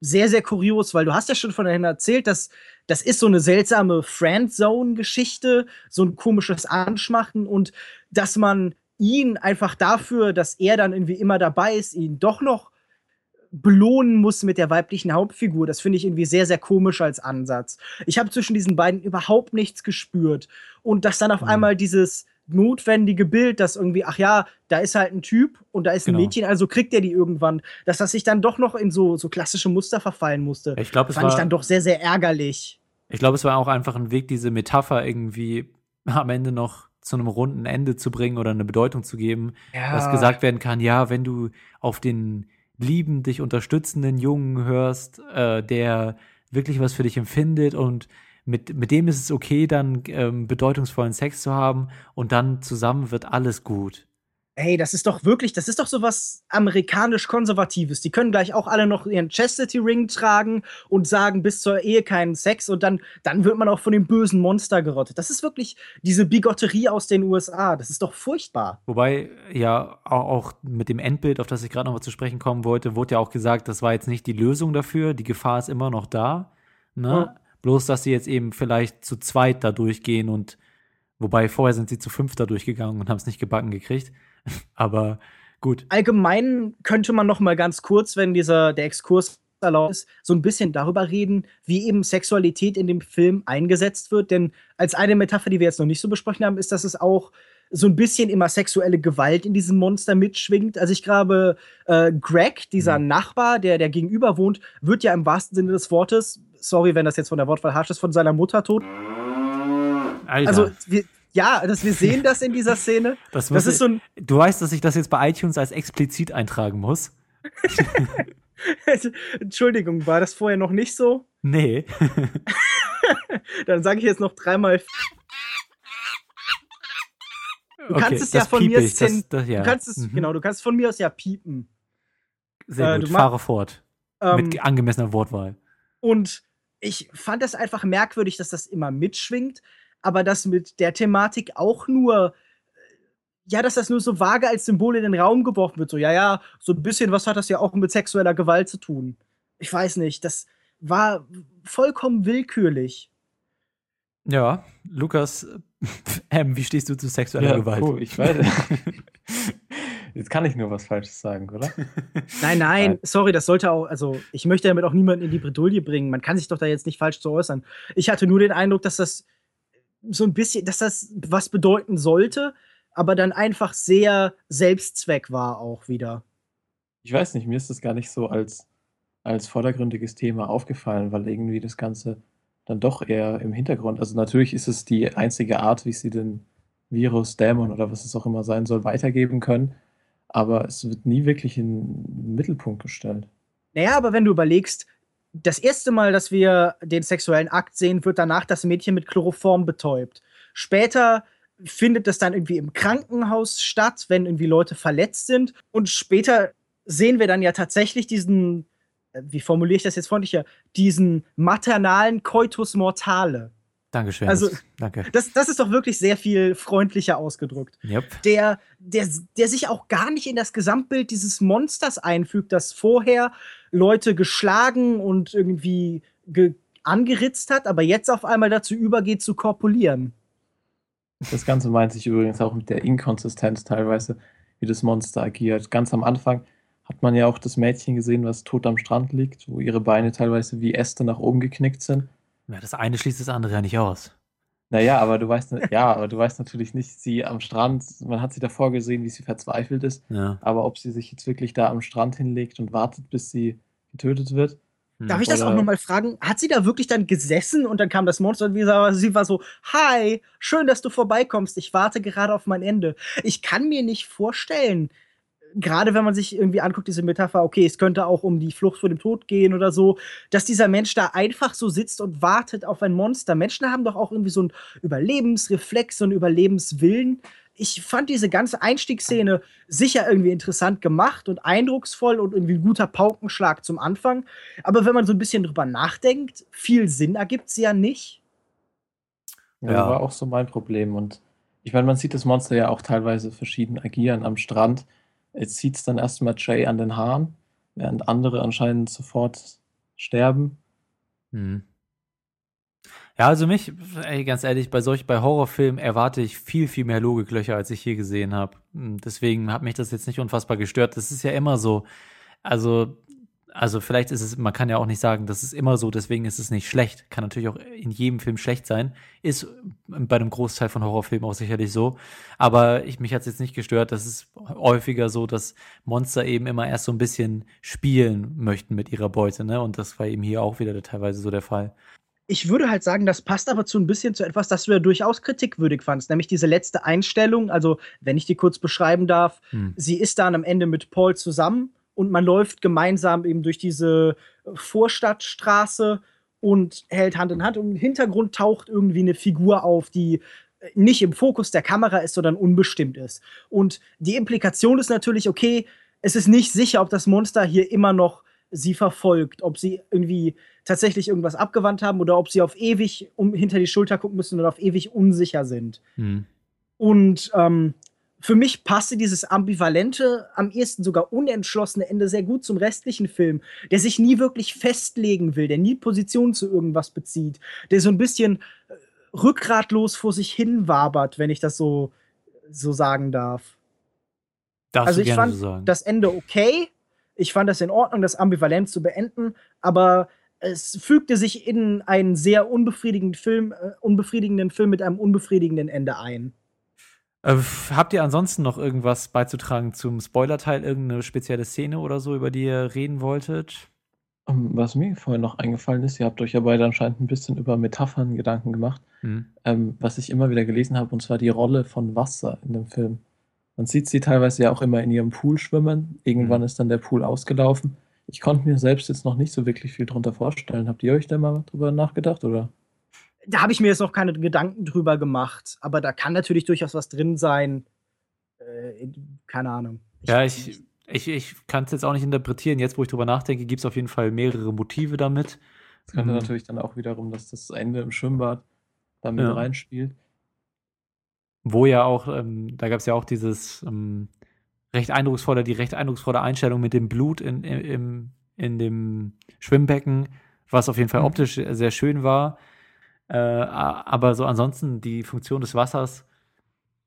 sehr, sehr kurios, weil du hast ja schon von dahin erzählt, dass das ist so eine seltsame Friendzone-Geschichte, so ein komisches Anschmachten und dass man ihn einfach dafür, dass er dann irgendwie immer dabei ist, ihn doch noch belohnen muss mit der weiblichen Hauptfigur. Das finde ich irgendwie sehr, sehr komisch als Ansatz. Ich habe zwischen diesen beiden überhaupt nichts gespürt. Und dass dann auf mhm. einmal dieses notwendige Bild, dass irgendwie, ach ja, da ist halt ein Typ und da ist ein genau. Mädchen, also kriegt er die irgendwann, dass das sich dann doch noch in so, so klassische Muster verfallen musste. Ich glaub, es fand war, ich dann doch sehr, sehr ärgerlich. Ich glaube, es war auch einfach ein Weg, diese Metapher irgendwie am Ende noch zu einem runden Ende zu bringen oder eine Bedeutung zu geben, ja. dass gesagt werden kann, ja, wenn du auf den lieben, dich unterstützenden Jungen hörst, äh, der wirklich was für dich empfindet und Mit, mit dem ist es okay, dann ähm, bedeutungsvollen Sex zu haben und dann zusammen wird alles gut. Ey, das ist doch wirklich, das ist doch sowas amerikanisch-konservatives. Die können gleich auch alle noch ihren Chastity-Ring tragen und sagen, bis zur Ehe keinen Sex und dann, dann wird man auch von dem bösen Monster gerottet. Das ist wirklich diese Bigotterie aus den U S A. Das ist doch furchtbar. Wobei, ja, auch mit dem Endbild, auf das ich gerade noch mal zu sprechen kommen wollte, wurde ja auch gesagt, das war jetzt nicht die Lösung dafür. Die Gefahr ist immer noch da, ne? Oh. Bloß, dass sie jetzt eben vielleicht zu zweit da durchgehen und wobei vorher sind sie zu fünf da durchgegangen und haben es nicht gebacken gekriegt. Aber gut. Allgemein könnte man noch mal ganz kurz, wenn dieser der Exkurs erlaubt ist, so ein bisschen darüber reden, wie eben Sexualität in dem Film eingesetzt wird. Denn als eine Metapher, die wir jetzt noch nicht so besprochen haben, ist, dass es auch so ein bisschen immer sexuelle Gewalt in diesem Monster mitschwingt. Also ich glaube, äh, Greg, dieser mhm. Nachbar, der, der gegenüber wohnt, wird ja im wahrsten Sinne des Wortes, sorry, wenn das jetzt von der Wortwahl harsch ist, von seiner Mutter tot. Alter. Also, wir, ja, das, wir sehen das in dieser Szene. das das ist so ein, du weißt, dass ich das jetzt bei iTunes als explizit eintragen muss? Entschuldigung, war das vorher noch nicht so? Nee. Dann sage ich jetzt noch dreimal. Du kannst okay, es ja von mir aus zählen, das, das, ja. Du kannst es, mhm. genau, du kannst von mir aus ja piepen. Sehr gut, äh, fahre fort. Ähm, mit angemessener Wortwahl. Und ich fand das einfach merkwürdig, dass das immer mitschwingt, aber dass mit der Thematik auch nur, ja, dass das nur so vage als Symbol in den Raum geworfen wird. So, ja, ja, so ein bisschen, was hat das ja auch mit sexueller Gewalt zu tun? Ich weiß nicht, das war vollkommen willkürlich. Ja, Lukas, ähm, wie stehst du zu sexueller ja, Gewalt? Oh, ich weiß. Jetzt kann ich nur was Falsches sagen, oder? Nein, nein, sorry, das sollte auch, also ich möchte damit auch niemanden in die Bredouille bringen. Man kann sich doch da jetzt nicht falsch zu äußern. Ich hatte nur den Eindruck, dass das so ein bisschen, dass das was bedeuten sollte, aber dann einfach sehr Selbstzweck war auch wieder. Ich weiß nicht, mir ist das gar nicht so als, als vordergründiges Thema aufgefallen, weil irgendwie das Ganze dann doch eher im Hintergrund, also natürlich ist es die einzige Art, wie sie den Virus, Dämon oder was es auch immer sein soll, weitergeben können, aber es wird nie wirklich in den Mittelpunkt gestellt. Naja, aber wenn du überlegst, das erste Mal, dass wir den sexuellen Akt sehen, wird danach das Mädchen mit Chloroform betäubt. Später findet das dann irgendwie im Krankenhaus statt, wenn irgendwie Leute verletzt sind und später sehen wir dann ja tatsächlich diesen, wie formuliere ich das jetzt freundlicher, diesen maternalen Coitus mortale. Dankeschön. Also, danke. Das, das ist doch wirklich sehr viel freundlicher ausgedrückt. Yep. Der, der, der sich auch gar nicht in das Gesamtbild dieses Monsters einfügt, das vorher Leute geschlagen und irgendwie ge- angeritzt hat, aber jetzt auf einmal dazu übergeht, zu korpulieren. Das Ganze meint sich übrigens auch mit der Inkonsistenz teilweise, wie das Monster agiert. Ganz am Anfang hat man ja auch das Mädchen gesehen, was tot am Strand liegt, wo ihre Beine teilweise wie Äste nach oben geknickt sind. Ja, das eine schließt das andere ja nicht aus. Naja, aber du weißt, ja, aber du weißt natürlich nicht, sie am Strand, man hat sie davor gesehen, wie sie verzweifelt ist, ja. Aber ob sie sich jetzt wirklich da am Strand hinlegt und wartet, bis sie getötet wird. Darf oder ich das auch nochmal fragen? Hat sie da wirklich dann gesessen und dann kam das Monster und sie war so, hi, schön, dass du vorbeikommst, ich warte gerade auf mein Ende. Ich kann mir nicht vorstellen, gerade wenn man sich irgendwie anguckt, diese Metapher, okay, es könnte auch um die Flucht vor dem Tod gehen oder so, dass dieser Mensch da einfach so sitzt und wartet auf ein Monster. Menschen haben doch auch irgendwie so einen Überlebensreflex, so einen Überlebenswillen. Ich fand diese ganze Einstiegsszene sicher irgendwie interessant gemacht und eindrucksvoll und irgendwie ein guter Paukenschlag zum Anfang. Aber wenn man so ein bisschen drüber nachdenkt, viel Sinn ergibt sie ja nicht. Ja, ja. Das war auch so mein Problem. Und ich meine, man sieht das Monster ja auch teilweise verschieden agieren am Strand. Jetzt zieht es dann erstmal Jay an den Haaren, während andere anscheinend sofort sterben. Hm. Ja, also mich, ey, ganz ehrlich, bei solch, bei Horrorfilmen erwarte ich viel, viel mehr Logiklöcher, als ich hier gesehen habe. Deswegen hat mich das jetzt nicht unfassbar gestört. Das ist ja immer so. Also, also vielleicht ist es, man kann ja auch nicht sagen, das ist immer so, deswegen ist es nicht schlecht. Kann natürlich auch in jedem Film schlecht sein. Ist bei einem Großteil von Horrorfilmen auch sicherlich so. Aber ich, mich hat es jetzt nicht gestört. Das ist häufiger so, dass Monster eben immer erst so ein bisschen spielen möchten mit ihrer Beute, ne? Und das war eben hier auch wieder teilweise so der Fall. Ich würde halt sagen, das passt aber zu ein bisschen zu etwas, das du ja durchaus kritikwürdig fandst, nämlich diese letzte Einstellung, also wenn ich die kurz beschreiben darf, hm. sie ist dann am Ende mit Paul zusammen und man läuft gemeinsam eben durch diese Vorstadtstraße und hält Hand in Hand und im Hintergrund taucht irgendwie eine Figur auf, die nicht im Fokus der Kamera ist, sondern unbestimmt ist. Und die Implikation ist natürlich, okay, es ist nicht sicher, ob das Monster hier immer noch sie verfolgt, ob sie irgendwie tatsächlich irgendwas abgewandt haben oder ob sie auf ewig um, hinter die Schulter gucken müssen oder auf ewig unsicher sind. Hm. Und ähm, für mich passte dieses ambivalente, am ehesten sogar unentschlossene Ende sehr gut zum restlichen Film, der sich nie wirklich festlegen will, der nie Position zu irgendwas bezieht, der so ein bisschen rückgratlos vor sich hin wabert, wenn ich das so, so sagen darf. Darfst also ich fand so sagen. Das Ende okay, ich fand das in Ordnung, das ambivalent zu beenden, aber es fügte sich in einen sehr unbefriedigenden Film, äh, unbefriedigenden Film mit einem unbefriedigenden Ende ein. Äh, habt ihr ansonsten noch irgendwas beizutragen zum Spoilerteil, irgendeine spezielle Szene oder so, über die ihr reden wolltet? Was mir vorhin noch eingefallen ist, ihr habt euch ja beide anscheinend ein bisschen über Metaphern Gedanken gemacht, mhm. ähm, was ich immer wieder gelesen habe, und zwar die Rolle von Wasser in dem Film. Man sieht sie teilweise ja auch immer in ihrem Pool schwimmen. Irgendwann mhm. ist dann der Pool ausgelaufen. Ich konnte mir selbst jetzt noch nicht so wirklich viel drunter vorstellen. Habt ihr euch da mal drüber nachgedacht, oder? Da habe ich mir jetzt noch keine Gedanken drüber gemacht. Aber da kann natürlich durchaus was drin sein. Äh, keine Ahnung. Ich ja, ich, ich, ich kann es jetzt auch nicht interpretieren. Jetzt, wo ich drüber nachdenke, gibt es auf jeden Fall mehrere Motive damit. Es könnte mhm. natürlich dann auch wiederum, dass das Ende im Schwimmbad damit ja. reinspielt. Wo ja auch, ähm, da gab es ja auch dieses ähm, recht eindrucksvolle, die recht eindrucksvolle Einstellung mit dem Blut in, in, in, in dem Schwimmbecken, was auf jeden Fall optisch sehr schön war. Äh, aber so ansonsten die Funktion des Wassers.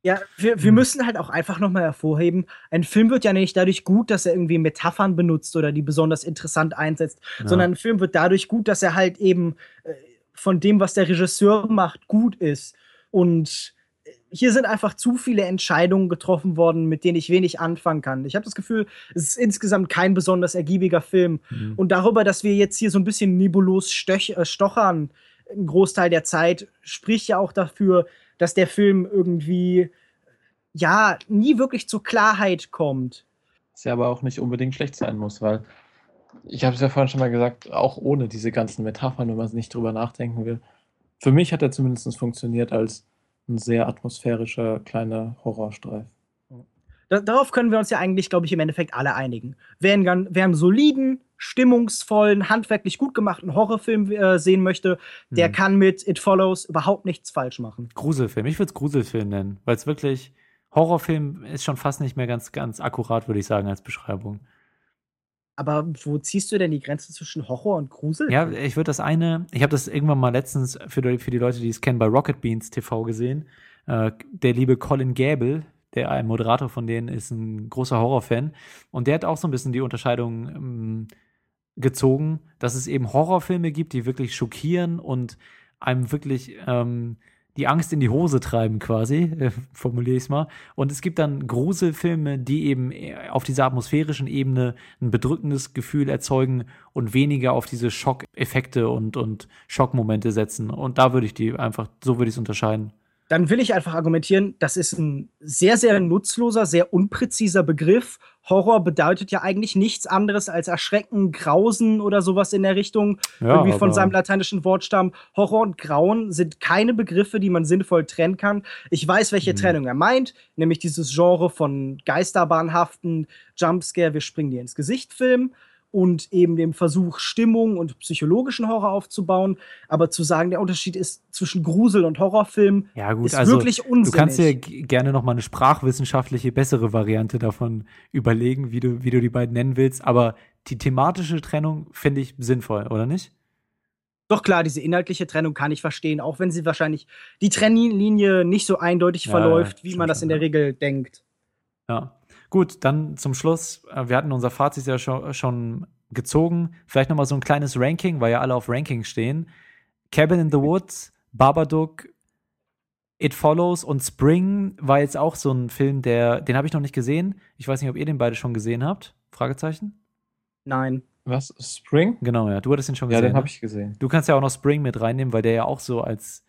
Ja, wir, wir müssen halt auch einfach nochmal hervorheben, ein Film wird ja nicht dadurch gut, dass er irgendwie Metaphern benutzt oder die besonders interessant einsetzt, ja. sondern ein Film wird dadurch gut, dass er halt eben äh, von dem, was der Regisseur macht, gut ist. Und hier sind einfach zu viele Entscheidungen getroffen worden, mit denen ich wenig anfangen kann. Ich habe das Gefühl, es ist insgesamt kein besonders ergiebiger Film. Mhm. Und darüber, dass wir jetzt hier so ein bisschen nebulos stöch- stochern, einen Großteil der Zeit, spricht ja auch dafür, dass der Film irgendwie, ja, nie wirklich zur Klarheit kommt. Was ja aber auch nicht unbedingt schlecht sein muss, weil ich habe es ja vorhin schon mal gesagt, auch ohne diese ganzen Metaphern, wenn man nicht drüber nachdenken will. Für mich hat er zumindest funktioniert als ein sehr atmosphärischer, kleiner Horrorstreif. Darauf können wir uns ja eigentlich, glaube ich, im Endeffekt alle einigen. Wer einen, wer einen soliden, stimmungsvollen, handwerklich gut gemachten Horrorfilm äh, sehen möchte, der mhm. kann mit It Follows überhaupt nichts falsch machen. Gruselfilm, ich würde es Gruselfilm nennen, weil es wirklich, Horrorfilm ist schon fast nicht mehr ganz, ganz akkurat, würde ich sagen, als Beschreibung. Aber wo ziehst du denn die Grenze zwischen Horror und Grusel? Ja, ich würde das eine, ich habe das irgendwann mal letztens für die, für die Leute, die es kennen, bei Rocket Beans T V gesehen. Äh, der liebe Colin Gable, der ein Moderator von denen ist, ein großer Horrorfan. Und der hat auch so ein bisschen die Unterscheidung ähm, gezogen, dass es eben Horrorfilme gibt, die wirklich schockieren und einem wirklich ähm, die Angst in die Hose treiben quasi, äh, formuliere ich es mal. Und es gibt dann Gruselfilme, die eben auf dieser atmosphärischen Ebene ein bedrückendes Gefühl erzeugen und weniger auf diese Schockeffekte und, und Schockmomente setzen. Und da würde ich die einfach, so würde ich es unterscheiden. Dann will ich einfach argumentieren, das ist ein sehr, sehr nutzloser, sehr unpräziser Begriff. Horror bedeutet ja eigentlich nichts anderes als Erschrecken, Grausen oder sowas in der Richtung. Ja, irgendwie von seinem lateinischen Wortstamm. Horror und Grauen sind keine Begriffe, die man sinnvoll trennen kann. Ich weiß, welche mhm. Trennung er meint, nämlich dieses Genre von geisterbahnhaften Jumpscare, wir springen dir ins Gesicht Filmen. Und eben dem Versuch, Stimmung und psychologischen Horror aufzubauen. Aber zu sagen, der Unterschied ist zwischen Grusel- und Horrorfilm, ja, gut, ist also wirklich unsinnig. Du kannst dir gerne noch mal eine sprachwissenschaftliche, bessere Variante davon überlegen, wie du, wie du die beiden nennen willst. Aber die thematische Trennung finde ich sinnvoll, oder nicht? Doch klar, diese inhaltliche Trennung kann ich verstehen, auch wenn sie wahrscheinlich die Trennlinie nicht so eindeutig ja, verläuft, wie man das in der Regel denkt. Ja. Gut, dann zum Schluss, wir hatten unser Fazit ja schon gezogen. Vielleicht nochmal so ein kleines Ranking, weil ja alle auf Ranking stehen. Cabin in the Woods, Babadook, It Follows und Spring war jetzt auch so ein Film, der, den habe ich noch nicht gesehen. Ich weiß nicht, ob ihr den beide schon gesehen habt? Fragezeichen? Nein. Was? Spring? Genau, ja. Du hattest den schon gesehen. Ja, den habe ich gesehen. Du kannst ja auch noch Spring mit reinnehmen, weil der ja auch so als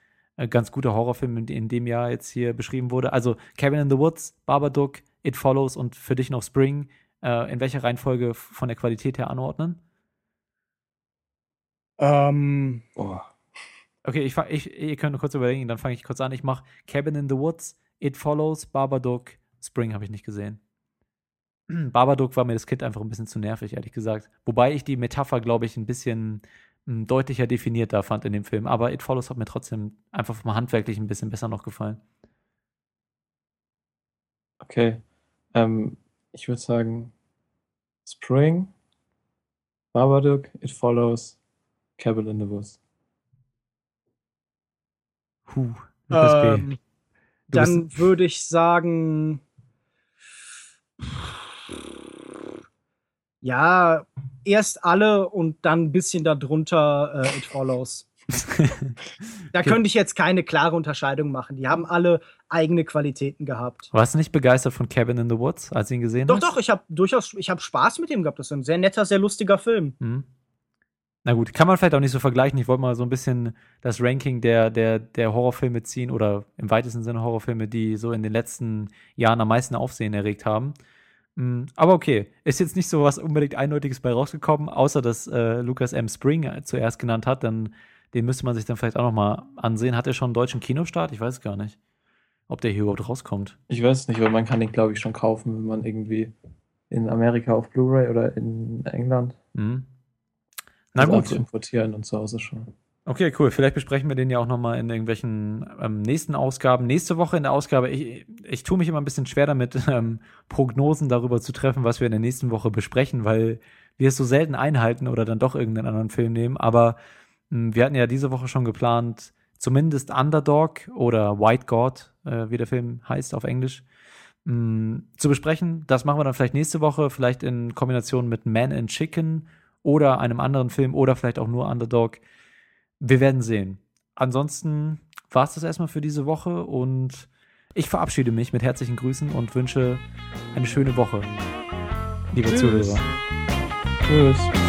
ganz guter Horrorfilm in dem Jahr jetzt hier beschrieben wurde. Also Cabin in the Woods, Babadook, It Follows und für dich noch Spring, äh, in welcher Reihenfolge von der Qualität her anordnen? Ähm. Oh. Okay, ich, ich, ihr könnt kurz überlegen, dann fange ich kurz an. Ich mache Cabin in the Woods, It Follows, Babadook, Spring habe ich nicht gesehen. Babadook war mir das Kind einfach ein bisschen zu nervig, ehrlich gesagt. Wobei ich die Metapher, glaube ich, ein bisschen m, deutlicher definiert da fand in dem Film. Aber It Follows hat mir trotzdem einfach vom handwerklich ein bisschen besser noch gefallen. Okay. Ähm, ich würde sagen Spring, Babadook, It Follows, Cabin in the Woods. Huh, ähm, dann würde ich sagen, ja, erst alle und dann ein bisschen darunter äh, It Follows. Da okay. könnte ich jetzt keine klare Unterscheidung machen. Die haben alle eigene Qualitäten gehabt. Warst du nicht begeistert von Cabin in the Woods, als du ihn gesehen doch, hast? Doch, doch, ich habe durchaus ich hab Spaß mit ihm gehabt. Das ist ein sehr netter, sehr lustiger Film. Mhm. Na gut, kann man vielleicht auch nicht so vergleichen. Ich wollte mal so ein bisschen das Ranking der, der, der Horrorfilme ziehen oder im weitesten Sinne Horrorfilme, die so in den letzten Jahren am meisten Aufsehen erregt haben. Aber okay, ist jetzt nicht so was unbedingt Eindeutiges bei rausgekommen, außer dass äh, Lucas M. Spring zuerst genannt hat, dann den müsste man sich dann vielleicht auch noch mal ansehen. Hat er schon einen deutschen Kinostart? Ich weiß gar nicht, ob der hier überhaupt rauskommt. Ich weiß es nicht, weil man kann den, glaube ich, schon kaufen, wenn man irgendwie in Amerika auf Blu-ray oder in England. Mhm. Na gut. Zu importieren und zu Hause schon. Okay, cool. Vielleicht besprechen wir den ja auch noch mal in irgendwelchen ähm, nächsten Ausgaben. Nächste Woche in der Ausgabe. Ich, ich tue mich immer ein bisschen schwer damit, ähm, Prognosen darüber zu treffen, was wir in der nächsten Woche besprechen, weil wir es so selten einhalten oder dann doch irgendeinen anderen Film nehmen. Aber wir hatten ja diese Woche schon geplant, zumindest Underdog oder White God, äh, wie der Film heißt auf Englisch, mh, zu besprechen. Das machen wir dann vielleicht nächste Woche, vielleicht in Kombination mit Man and Chicken oder einem anderen Film oder vielleicht auch nur Underdog. Wir werden sehen. Ansonsten war es das erstmal für diese Woche und ich verabschiede mich mit herzlichen Grüßen und wünsche eine schöne Woche, liebe Tschüss. Zuhörer. Tschüss.